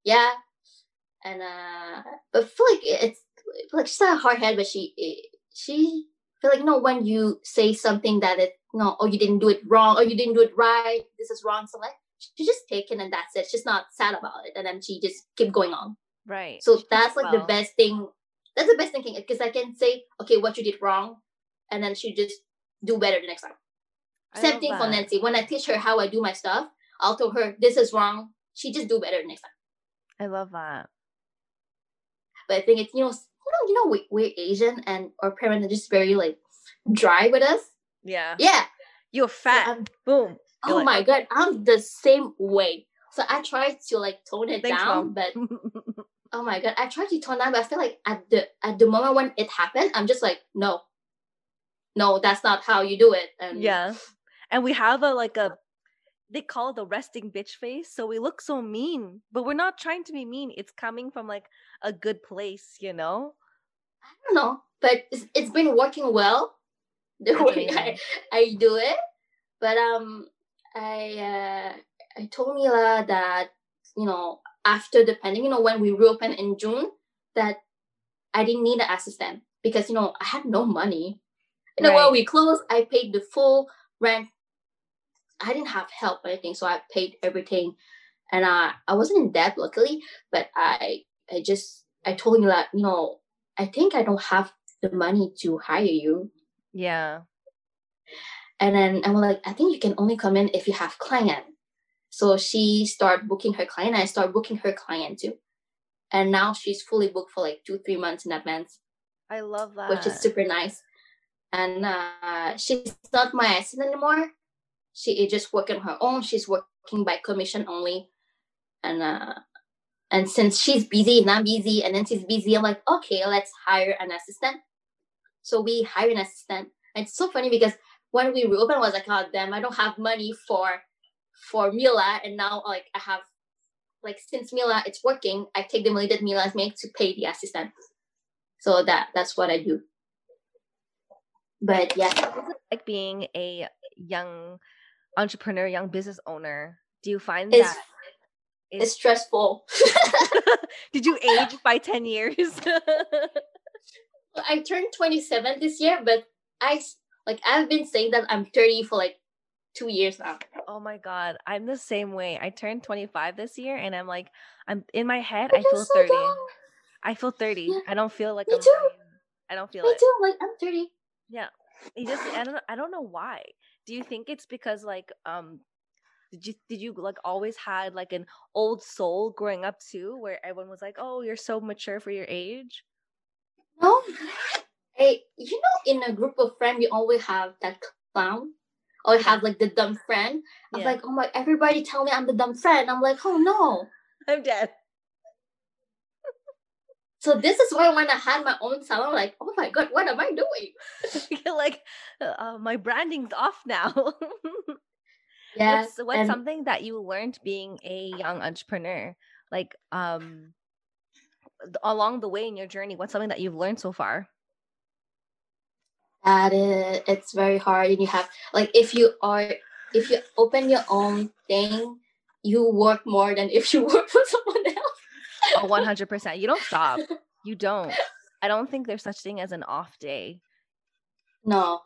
Yeah. And but I feel she's not a hard head, but she feel when you say something that it you didn't do it wrong, or you didn't do it right, this is wrong, so she just taken and that's it. She's not sad about it, and then she just keep going on. Right. So that's the best thing. That's the best thinking, because I can say, okay, what you did wrong, and then she just do better the next time. Same thing for Nancy. When I teach her how I do my stuff, I'll tell her, this is wrong. She just do better next time. I love that. But I think it's, you know, we're Asian and our parents are just very like dry with us. Yeah. Yeah. You're fat. So boom. You're oh like, my God. I'm the same way. So I tried to like tone it down, but oh my God, I tried to tone down, but I feel like at the moment when it happened, I'm just like, no, that's not how you do it. And yeah. And we have a they call it the resting bitch face. So we look so mean, but we're not trying to be mean. It's coming from like a good place, you know? I don't know, but it's been working well the way I do it. But I told Mila that, you know, after the pandemic, you know, when we reopened in June, that I didn't need an assistant because, you know, I had no money. You know, while we closed, I paid the full rent. I didn't have help or anything, so I paid everything, and I wasn't in debt, luckily. But I told him that, you know, I think I don't have the money to hire you. Yeah. And then I'm like, I think you can only come in if you have client. So she started booking her client. I started booking her client too, and now she's fully booked for like 2-3 months in advance. I love that, which is super nice. And she's not my assistant anymore. She is just working her own. She's working by commission only. And since she's busy and I'm busy, and then she's busy, I'm like, okay, let's hire an assistant. So we hire an assistant. And it's so funny because when we reopened, I was like, oh, damn, I don't have money for Mila. And now, like, I have, like, since Mila is working, I take the money that Mila's made to pay the assistant. So that's what I do. But, yeah. Like being a young entrepreneur, young business owner, do you find that it's stressful? Did you age by 10 years? I turned 27 this year, but I've been saying that I'm 30 for like 2 years now. Oh my God, I'm the same way. I turned 25 this year, and I'm like, I'm in my head, I feel, so I feel 30. Yeah. I don't feel like I don't feel Me too. Like I'm 30. Yeah. I don't know why. Do you think it's because like did you like always had like an old soul growing up too, where everyone was like, oh, you're so mature for your age? No, you know, in a group of friends you always have that clown, or have like the dumb friend. I'm like, oh my, everybody tell me I'm the dumb friend. I'm like, oh no, I'm dead. So this is why when I had my own salon, I'm like, oh my God, what am I doing? You're like, my branding's off now. Yeah. What's something that you learned being a young entrepreneur? Like along the way in your journey, what's something that you've learned so far? That it's very hard, and you have like if you open your own thing, you work more than if you work for someone else. Oh, 100%. You don't stop. You don't. I don't think there's such thing as an off day. No.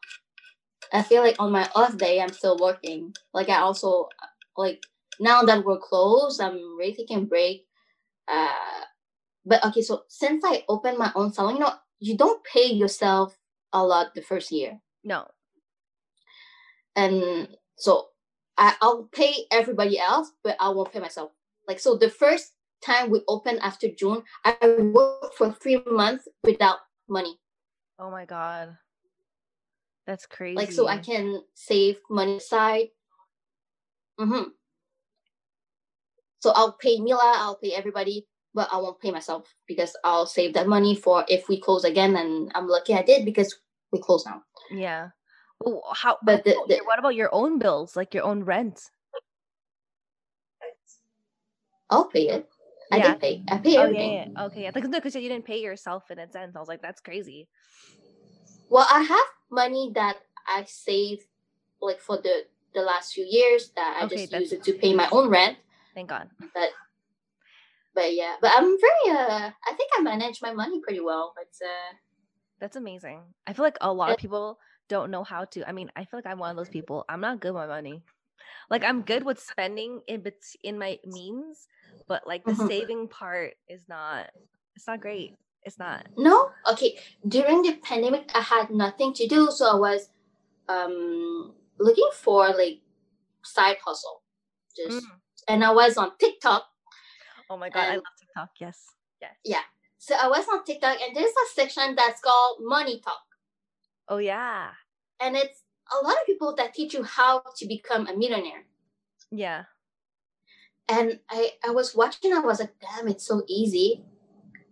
I feel like on my off day, I'm still working. Like, I also, like, now that we're closed, I'm really taking a break. But, okay, so since I opened my own salon, you know, you don't pay yourself a lot the first year. No. And so I'll pay everybody else, but I won't pay myself. Like, so the first time we opened after June, I worked for 3 months without money. Oh my God, that's crazy. Like, so I can save money aside. So I'll pay Mila, I'll pay everybody, but I won't pay myself because I'll save that money for if we close again. And I'm lucky I did because we close now. Yeah. Ooh, what about your own bills, like your own rent? I'll pay it. I didn't pay. I pay everything. Yeah. Okay, yeah. Because you didn't pay yourself in a sense. I was like, that's crazy. Well, I have money that I saved like for the last few years that I just used it to pay my own rent. Thank God. But yeah, but I'm very. I think I manage my money pretty well. But that's amazing. I feel like a lot of people don't know how to. I mean, I feel like I'm one of those people. I'm not good with my money. Like, I'm good with spending in my means, but like the saving part is not. It's not great. It's not. No. Okay. During the pandemic, I had nothing to do, so I was looking for like side hustle, and I was on TikTok. Oh my God, I love TikTok. Yes. Yeah. So I was on TikTok, and there's a section that's called Money Talk. Oh, yeah. And it's a lot of people that teach you how to become a millionaire. Yeah. And I was watching, I was like, damn, it's so easy.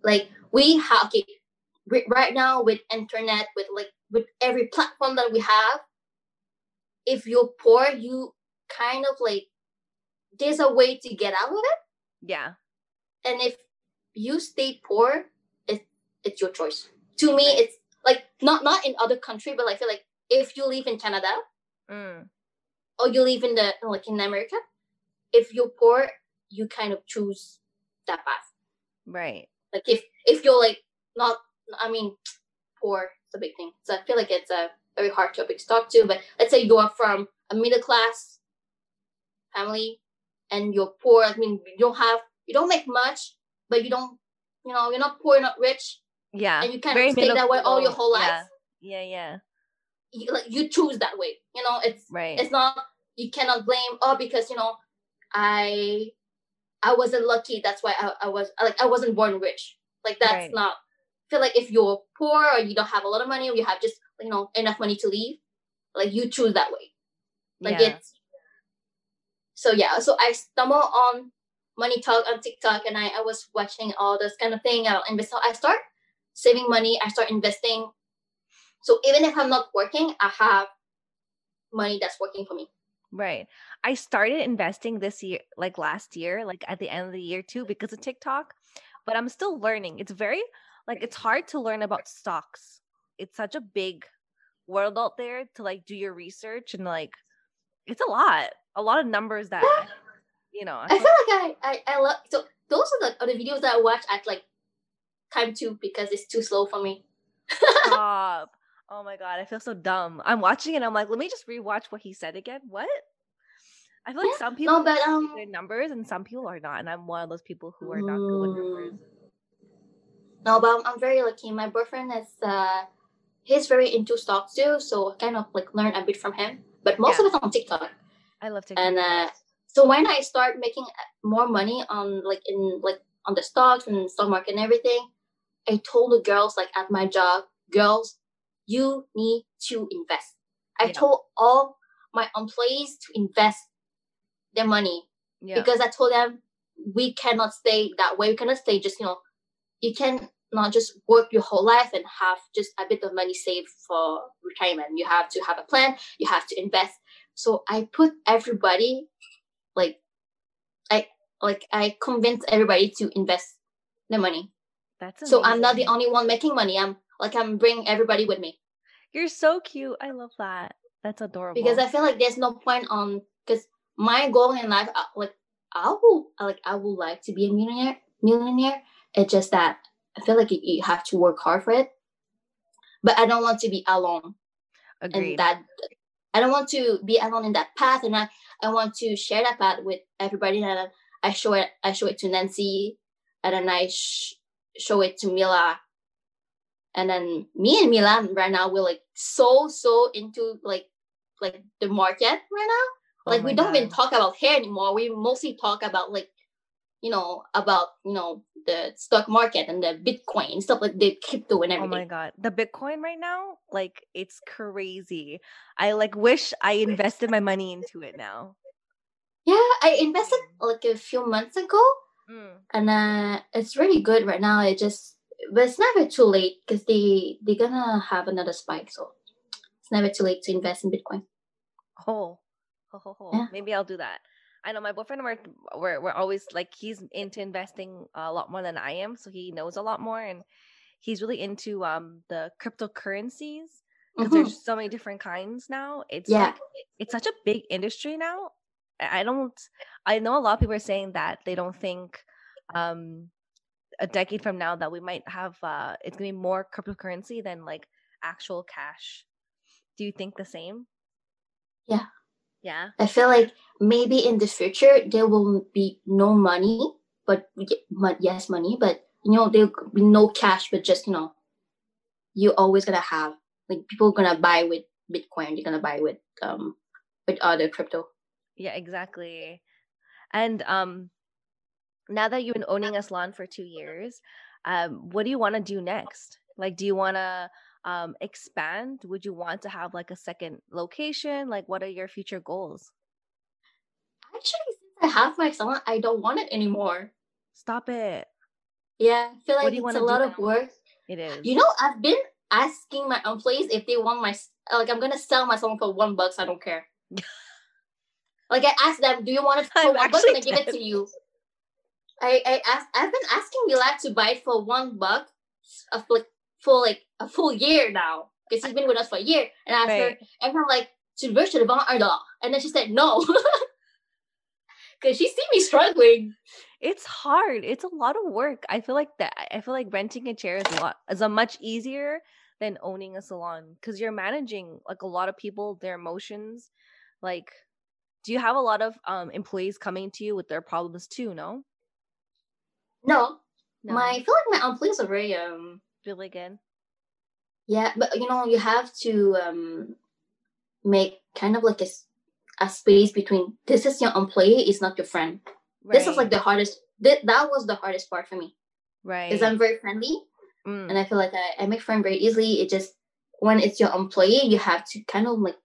Like, right now with internet, with every platform that we have, if you're poor, you kind of there's a way to get out of it. Yeah. And if you stay poor, it's your choice. To me, it's not in other country, but I feel like if you live in Canada or you live in the in America, if you're poor, you kind of choose that path. Right. Like if you're poor, it's a big thing. So I feel like it's a very hard topic to talk to. But let's say you are from a middle class family and you're poor. I mean, you don't make much, but you're not poor, you're not rich. Yeah. And you kind of stay that way all your whole life. Yeah, yeah. You choose that way. It's right. It's not, you cannot blame, because I wasn't lucky. That's why I wasn't born rich. That's right. Not. I feel like if you're poor or you don't have a lot of money or you have just enough money to leave, you choose that way. It's. So yeah, so I stumbled on Money Talk on TikTok, and I was watching all this kind of thing. So I start saving money. I start investing. So even if I'm not working, I have money that's working for me. Right. I started investing this year, last year, at the end of the year too, because of TikTok, but I'm still learning. It's very, it's hard to learn about stocks. It's such a big world out there to do your research and it's a lot of numbers that, I feel like I love, so those are the videos that I watch at time 2 because it's too slow for me. Stop. Oh my God, I feel so dumb. I'm watching it and I'm like, let me just rewatch what he said again. What? I feel like some people are good with numbers and some people are not. And I'm one of those people who are not good with numbers. No, but I'm very lucky. My boyfriend is, he's very into stocks too. So I kind of learn a bit from him. But most of it's on TikTok. I love TikTok. And so when I start making more money on on the stocks and stock market and everything, I told the girls at my job, girls, you need to invest. I told all my employees to invest their money because I told them we cannot stay that way. We cannot stay just, you can not just work your whole life and have just a bit of money saved for retirement. You have to have a plan. You have to invest. So I put everybody, I convinced everybody to invest their money. That's amazing. So I'm not the only one making money. I'm bringing everybody with me. You're so cute. I love that. That's adorable. Because I feel like there's no point because my goal in life, I would like to be a millionaire. It's just that I feel like you have to work hard for it. But I don't want to be alone. Agreed. And that I don't want to be alone in that path, and I want to share that path with everybody. And I show it to Nancy, and then I show it to Mila. And then me and Milan right now, we're so into the market right now. We don't even talk about hair anymore. We mostly talk about the stock market and the Bitcoin and stuff the crypto and everything. Oh my God, the Bitcoin right now, it's crazy. I wish I invested my money into it now. Yeah, I invested a few months ago, and it's really good right now. But it's never too late because they're gonna have another spike. So it's never too late to invest in Bitcoin. Yeah. Maybe I'll do that. I know my boyfriend and we're always he's into investing a lot more than I am, so he knows a lot more, and he's really into the cryptocurrencies because there's so many different kinds now. It's it's such a big industry now. I know a lot of people are saying that they don't think a decade from now that we might have it's gonna be more cryptocurrency than actual cash. Do you think the same? Yeah, I feel like maybe in the future there will be no money, but yes, money, but there'll be no cash, but just you're always gonna have people gonna buy with Bitcoin, you're gonna buy with other crypto. Yeah, exactly. And now that you've been owning a salon for 2 years, What do you want to do next? Like, do you want to expand? Would you want to have like a second location? Like, what are your future goals? Actually, since I have my salon, I don't want it anymore. Stop it. Yeah, I feel like it's a lot of work. It is. You know, I've been asking my employees if they want my, like, I'm going to sell my salon for $1. I don't care. Like, I asked them, do you want it for $1? I'm going to give it to you. I've been asking Mila to buy it for $1 for like a full year now, because she's been with us for a year. And I asked her, and I'm like, tu veux, je te le vends $1. And then she said no. Because she see me struggling. It's hard. It's a lot of work. I feel like that. I feel like renting a chair is much easier than owning a salon, because you're managing like a lot of people, their emotions. Like, do you have a lot of employees coming to you with their problems too? No. I feel like my employees are very really good. Yeah, but you know, you have to make kind of like a space between, this is your employee, it's not your friend. Right. This is like the hardest. That was the hardest part for me. Right. Because I'm very friendly, and I feel like I make friends very easily. It just, when it's your employee, you have to kind of like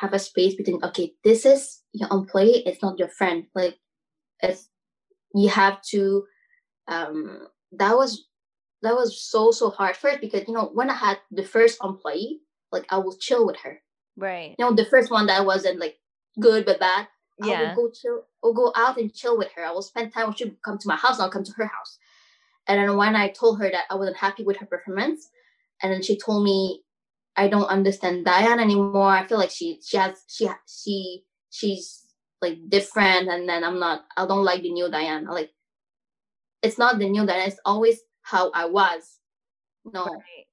have a space between, okay, this is your employee, it's not your friend. Like, it's, you have to. That was so hard first, because you know, when I had the first employee, like, I will chill with her. Right. You know, the first one that wasn't like good but bad. Yeah. I will go chill. I'll go out and chill with her. I will spend time. She would come to my house, and I'll come to her house. And then when I told her that I wasn't happy with her performance, and then she told me, I don't understand Diane anymore. I feel like she's like different. And then I don't like the new Diane. I'm like, it's not the new Diane. It's always how I was. No, right.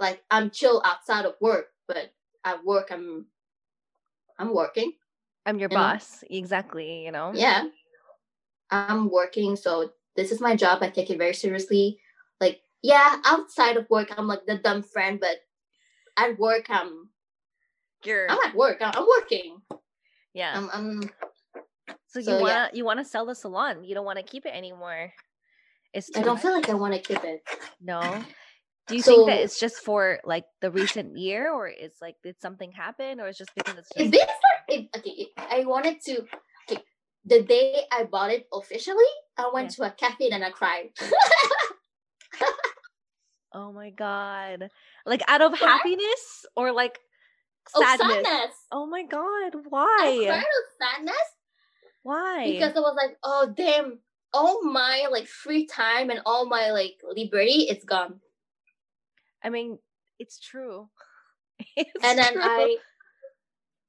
Like, I'm chill outside of work, but at work I'm working. I'm your boss. Exactly, you know? Yeah. I'm working, so this is my job. I take it very seriously. Like, yeah, outside of work, I'm like the dumb friend, but at work, I'm at work. I'm working. Yeah. You want to sell the salon. You don't want to keep it anymore. I don't feel like I want to keep it. No? Do you think that it's just for like the recent year, or it's like, did something happen, or it's just because it's just... I wanted to. Okay, the day I bought it officially, I went to a cafe and I cried. Oh my god! Like, out of happiness or like sadness? Oh my god! Why? I cried of sadness. Why? Because I was like, oh damn! All my like free time and all my like liberty is gone. I mean, it's true.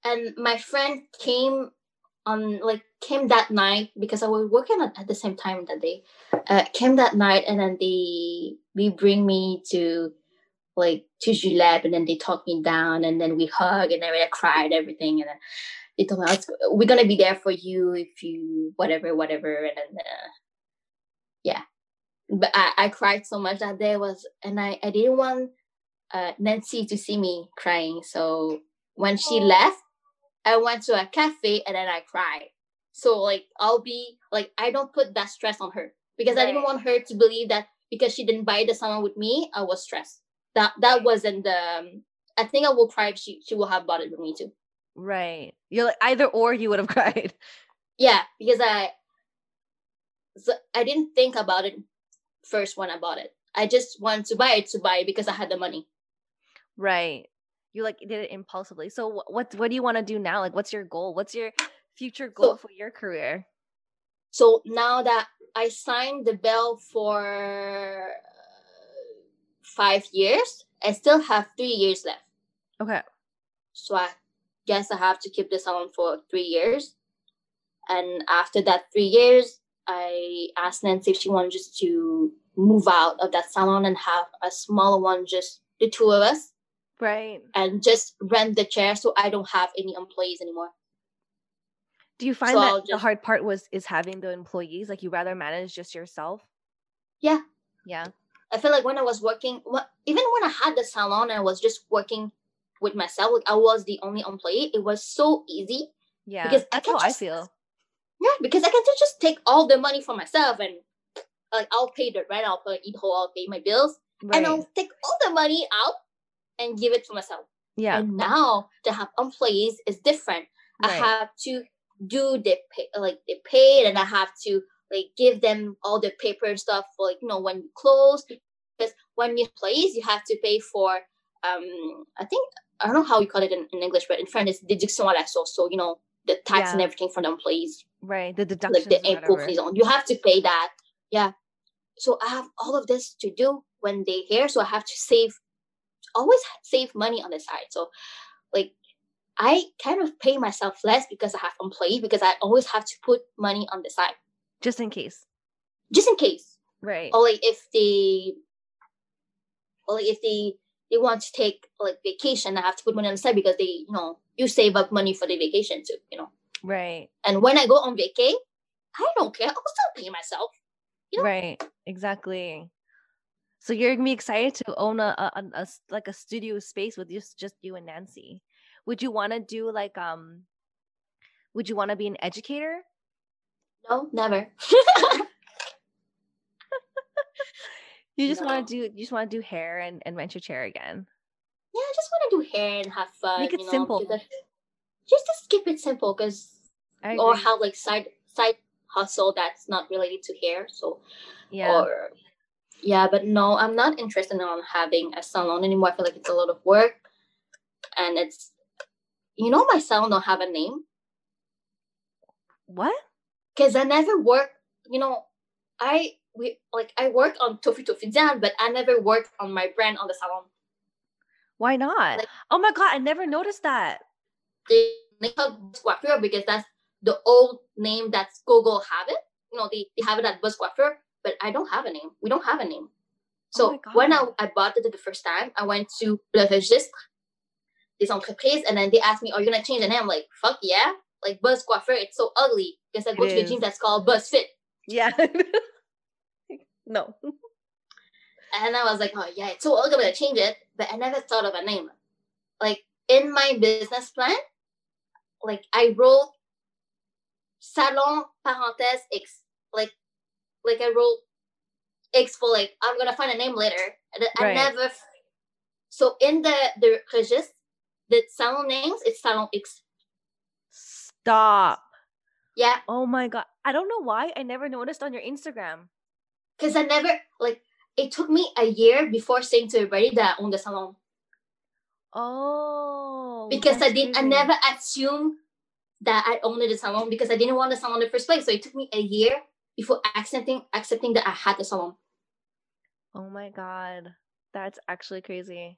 And my friend came that night, because I was working at the same time that day. Came that night, and then we bring me to Julep, and then they talk me down, and then we hug, and then I cried, everything, and then they told me, we're gonna be there for you if you whatever, and then yeah. But I cried so much that day, I didn't want Nancy to see me crying. So when she left, I went to a cafe and then I cried. So like, I'll be like, I don't put that stress on her, because I didn't want her to believe that because she didn't buy the salon with me, I was stressed. That wasn't I think I will cry if she will have bought it with me too. Right. You're like, either or, you would have cried. Yeah, because I didn't think about it first when I bought it. I just wanted to buy it because I had the money. Right. You like did it impulsively. So what do you want to do now? Like, what's your goal? What's your future goal for your career? So now that I signed the bell for 5 years, I still have 3 years left. Okay. So I guess I have to keep this on for 3 years. And after that 3 years, I asked Nancy if she wanted just to move out of that salon and have a smaller one, just the two of us. Right. And just rent the chair, so I don't have any employees anymore. Do you find that the hard part is having the employees? Like, you rather manage just yourself? Yeah. Yeah. I feel like when I was working, even when I had the salon and I was just working with myself, like, I was the only employee. It was so easy. Yeah. Because that's how I feel. Yeah, because I can just take all the money for myself and like I'll pay the rent, I'll eat whole, I'll pay my bills, right. And I'll take all the money out and give it to myself. Yeah. And now to have employees is different. Right. I have to do the pay, like they paid, and I have to like give them all the paper and stuff for like, you know, when you close, because when you employees you have to pay for I think I don't know how you call it in English, but in French it's déduction à la source. So you know the tax and everything from the employees. Right. The deductions. Like the employees on. You have to pay that. Yeah. So I have all of this to do when they're here. So I have to always save money on the side. So like I kind of pay myself less because I have employees, because I always have to put money on the side. Just in case. Just in case. Right. Or like if they want to take like vacation, I have to put money on the side because they, you know, you save up money for the vacation too, you know. Right. And when I go on vacay, I don't care. I'll still pay myself. You know? Right. Exactly. So you're gonna be excited to own a like a studio space with just you and Nancy. Would you want to do like would you want to be an educator? No, never. You just want to do hair and rent your chair again. Yeah, I just want to do hair and have fun. Make it simple. Just keep it simple, or have like side hustle that's not related to hair. So yeah, but no, I'm not interested in having a salon anymore. I feel like it's a lot of work, and it's, you know, my salon don't have a name. What? Because I never work. You know, I work on Tofu Tofujian, but I never work on my brand on the salon. Why not? Like, oh my god, I never noticed that. They call it Coiffure because that's the old name that Google have it. You know, they have it at Buzz Coiffure, but I don't have a name. We don't have a name. So when I bought it the first time, I went to Le Registre des Entreprises, and then they asked me, are you going to change the name? I'm like, fuck yeah. Like, Buzz Coiffure, it's so ugly. Because I go to the gym that's called BuzzFit. Yeah. No. And I was like, oh yeah, it's so ugly, I'm going to change it. But I never thought of a name. Like, in my business plan, like, I wrote salon parenthèse X. Like I wrote X for, like, I'm going to find a name later. And right. I never... So, in the registre, the salon names, it's salon X. Stop. Yeah. Oh, my God. I don't know why I never noticed on your Instagram. Because I never... Like, it took me a year before saying to everybody that I own the salon. Oh. Because I never assumed that I owned the salon because I didn't want the salon in the first place. So it took me a year before accepting that I had the salon. Oh my god. That's actually crazy.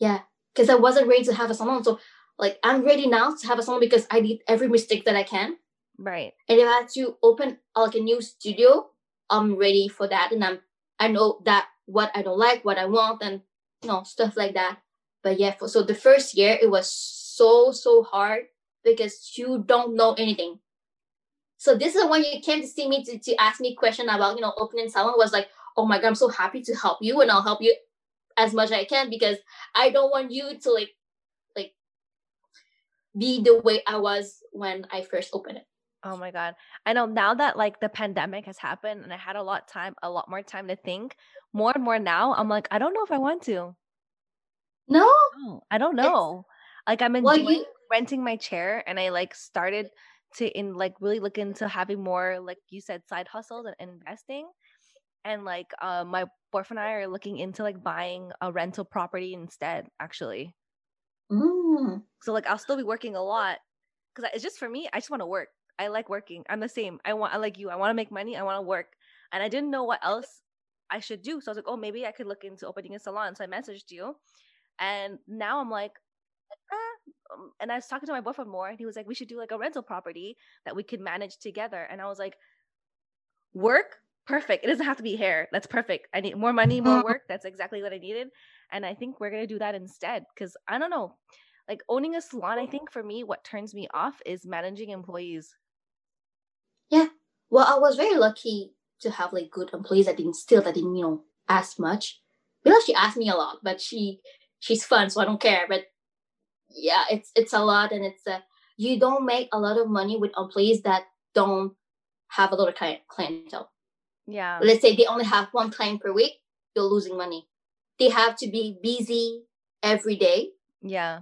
Yeah. Because I wasn't ready to have a salon. So like I'm ready now to have a salon because I did every mistake that I can. Right. And if I had to open like a new studio, I'm ready for that. And I know that what I don't like, what I want, and you know, stuff like that. But yeah, so the first year, it was so hard because you don't know anything. So this is when you came to see me to ask me question about, you know, opening salon. Was like, oh my God, I'm so happy to help you, and I'll help you as much as I can because I don't want you to like be the way I was when I first opened it. Oh my God. I know now that like the pandemic has happened and I had a lot more time to think, more and more now, I'm like, I don't know if I want to. No, I don't know. Like I'm enjoying renting my chair, and I like started to really look into having more, like you said, side hustles and investing. And like my boyfriend and I are looking into like buying a rental property instead, actually. Mm. So like I'll still be working a lot because it's just for me. I just want to work. I like working. I'm the same. I like you. I want to make money. I want to work. And I didn't know what else I should do. So I was like, oh, maybe I could look into opening a salon. So I messaged you. And now I'm like, and I was talking to my boyfriend more, and he was like, we should do like a rental property that we could manage together. And I was like, work? Perfect. It doesn't have to be hair. That's perfect. I need more money, more work. That's exactly what I needed. And I think we're going to do that instead. Because I don't know, like owning a salon, I think for me, what turns me off is managing employees. Yeah. Well, I was very lucky to have like good employees that didn't, you know, ask much. Because she asked me a lot, but she's fun, so I don't care. But yeah, it's a lot, and it's you don't make a lot of money with employees that don't have a lot of clientele. Yeah. Let's say they only have one client per week, you're losing money. They have to be busy every day. Yeah.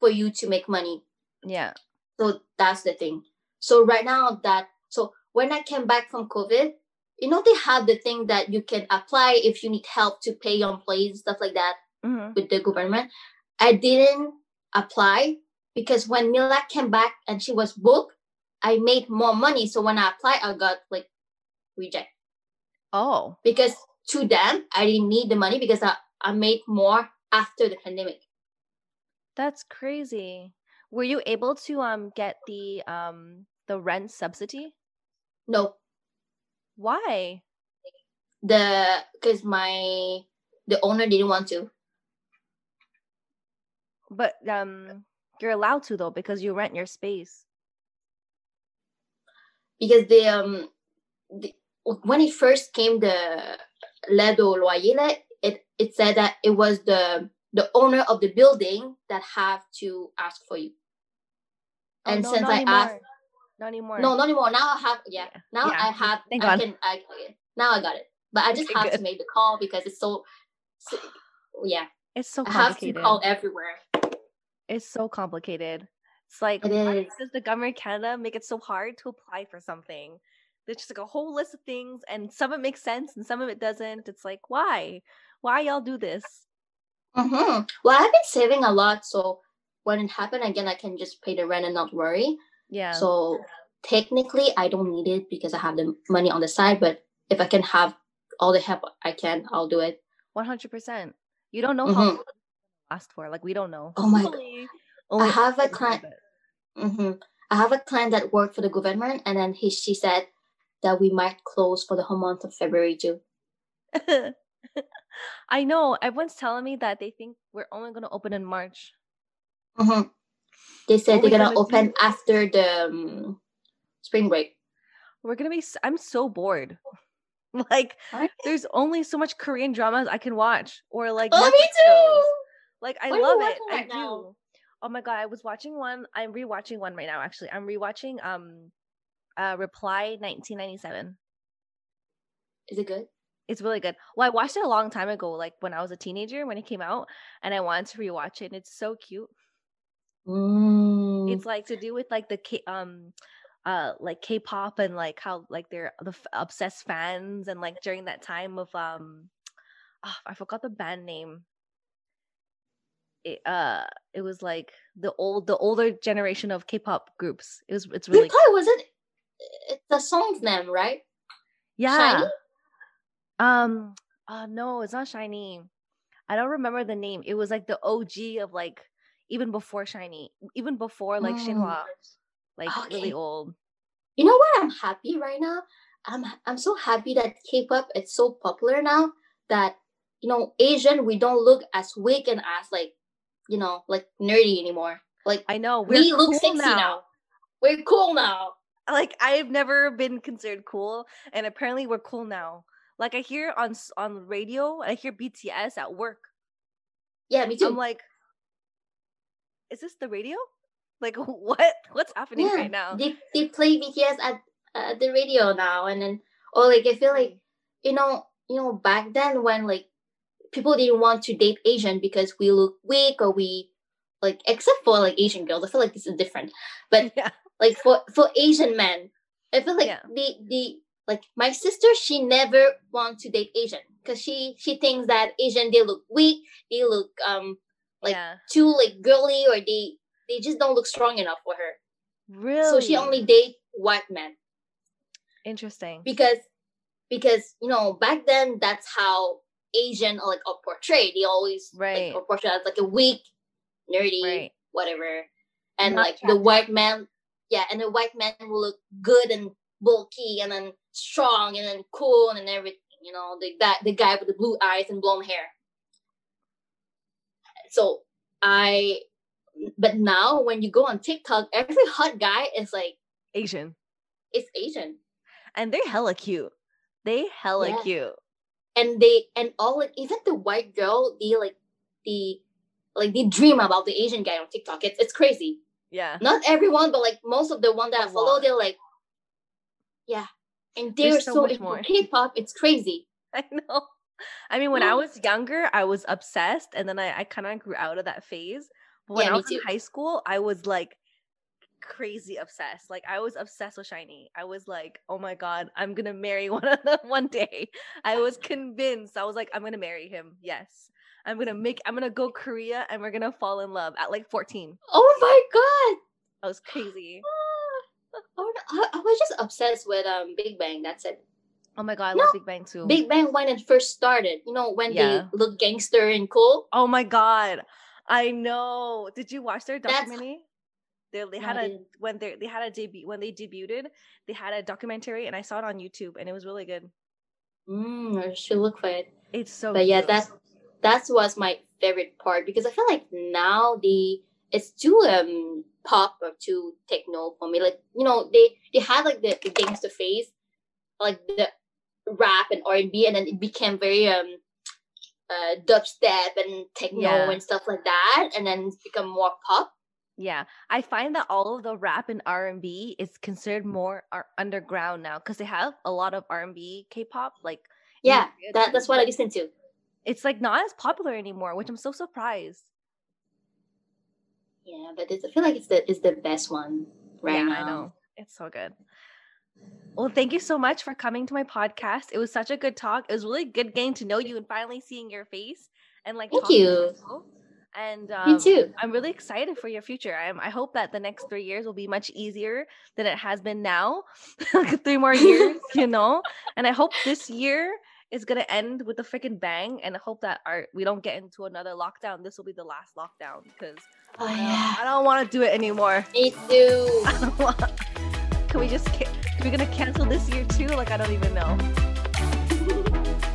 For you to make money. Yeah. So that's the thing. So right now that, so when I came back from COVID, you know, they have the thing that you can apply if you need help to pay your employees, stuff like that, mm-hmm. with the government. I didn't apply because when Mila came back and she was booked, I made more money. So when I applied, I got like rejected. Oh. Because to them, I didn't need the money because I made more after the pandemic. That's crazy. Were you able to get the rent subsidy? No. Why? Because the owner didn't want to. But you're allowed to though because you rent your space. Because the when it first came the l'aide au loyer, it said that it was the owner of the building that have to ask for you. Oh, and no, since I asked, not anymore. No, not anymore. Now I have. Yeah. Yeah. Now yeah. I have. Thank God. Now I got it. But I just have to make the call because it's so yeah. It's so complicated. I have to call everywhere. It's so complicated. It's like, why does the government of Canada make it so hard to apply for something? There's just like a whole list of things, and some of it makes sense, and some of it doesn't. It's like, why? Why y'all do this? Mm-hmm. Well, I've been saving a lot, so when it happened again, I can just pay the rent and not worry. Yeah. So technically, I don't need it because I have the money on the side, but if I can have all the help I can, I'll do it. 100%. You don't know mm-hmm. how long it lasts for. Like, we don't know. Oh, my God. I have a client. Mm-hmm. I have a client that worked for the government, and then she said that we might close for the whole month of February too. I know. Everyone's telling me that they think we're only going to open in March. Mm-hmm. They said they're going to open after the spring break. We're going to be... I'm so bored. Like, there's only so much Korean dramas I can watch. Or like... Oh, Netflix me too! Shows. Like, I love it. Right I do. Now? Oh my God, I was watching one. I'm rewatching one right now, actually. I'm rewatching Reply 1997. Is it good? It's really good. Well, I watched it a long time ago, like when I was a teenager, when it came out, and I wanted to rewatch it. And it's so cute. Mm. It's like to do with like the K-pop and like how like they're the obsessed fans and like during that time of I forgot the band name. It was like the older generation of K-pop groups. It's really. Reply cool. Wasn't it the song's name, right? Yeah. SHINee? No, it's not SHINee. I don't remember the name. It was like the OG of like even before SHINee, even before like Shinhwa, like okay. Really old. You know what? I'm happy right now. I'm so happy that K-pop it's so popular now that you know Asian we don't look as weak and as like you know like nerdy anymore. Like I know we look cool sexy now. We're cool now. Like I've never been considered cool, and apparently we're cool now. Like I hear on radio, I hear BTS at work. Yeah, me too. I'm like, is this the radio? Like what's happening yeah, right now? They play BTS at the radio now, and then or like I feel like you know back then when like people didn't want to date Asian because we look weak or we like except for like Asian girls. I feel like this is different, but yeah. Like for Asian men, I feel like yeah. the like my sister, she never wants to date Asian because she thinks that Asian they look weak, they look like yeah. too like girly or they just don't look strong enough for her. Really? So she only date white men. Interesting. Because you know back then that's how Asian like are portrayed. They always right. like are portrayed as like a weak, nerdy, right. whatever, and not like attractive. The white man, yeah, and the white man will look good and bulky and then strong and then cool and everything, you know, the guy with the blue eyes and blonde hair. So but now when you go on TikTok, every hot guy is like Asian. It's Asian. And they're hella cute. They hella yeah. cute. And even the white girl, they dream about the Asian guy on TikTok. It's crazy. Yeah. Not everyone, but like most of the one that I follow, they're like, yeah, And they're so much more. K-pop, it's crazy. I know. I mean, when I was younger, I was obsessed, and then I kind of grew out of that phase. But when I was in high school, I was like crazy obsessed. Like, I was obsessed with SHINee. I was like, oh my God, I'm going to marry one of them one day. I was convinced. I was like, I'm going to marry him. Yes. I'm going to go Korea, and we're going to fall in love at like 14. Oh my God. That was crazy. I was just obsessed with Big Bang. That's it. Oh my God, I love Big Bang too. Big Bang when it first started, you know, when they look gangster and cool. Oh my God, I know. Did you watch their documentary? They had a debut when they debuted. They had a documentary, and I saw it on YouTube, and it was really good. I should look for it. It's so. But yeah, that was my favorite part, because I feel like now it's too pop or too techno for me. Like, you know, they had like the gangster phase, like the rap and R&B, and then it became very dubstep and techno and stuff like that, and then it's become more pop. Yeah, I find that all of the rap and R&B is considered more underground now, because they have a lot of R&B K-pop. Like, yeah, that's what I listen to. It's like not as popular anymore, which I'm so surprised. Yeah, but I feel like it's the best one right now. Yeah, I know. It's so good. Well, thank you so much for coming to my podcast. It was such a good talk. It was really good getting to know you and finally seeing your face and like thank you. And me too. I'm really excited for your future. I hope that the next 3 years will be much easier than it has been now. 3 more years, you know. And I hope this year is gonna end with a freaking bang. And I hope that we don't get into another lockdown. This will be the last lockdown because I don't want to do it anymore. Me too. Can we just? We're gonna cancel this year too? Like, I don't even know.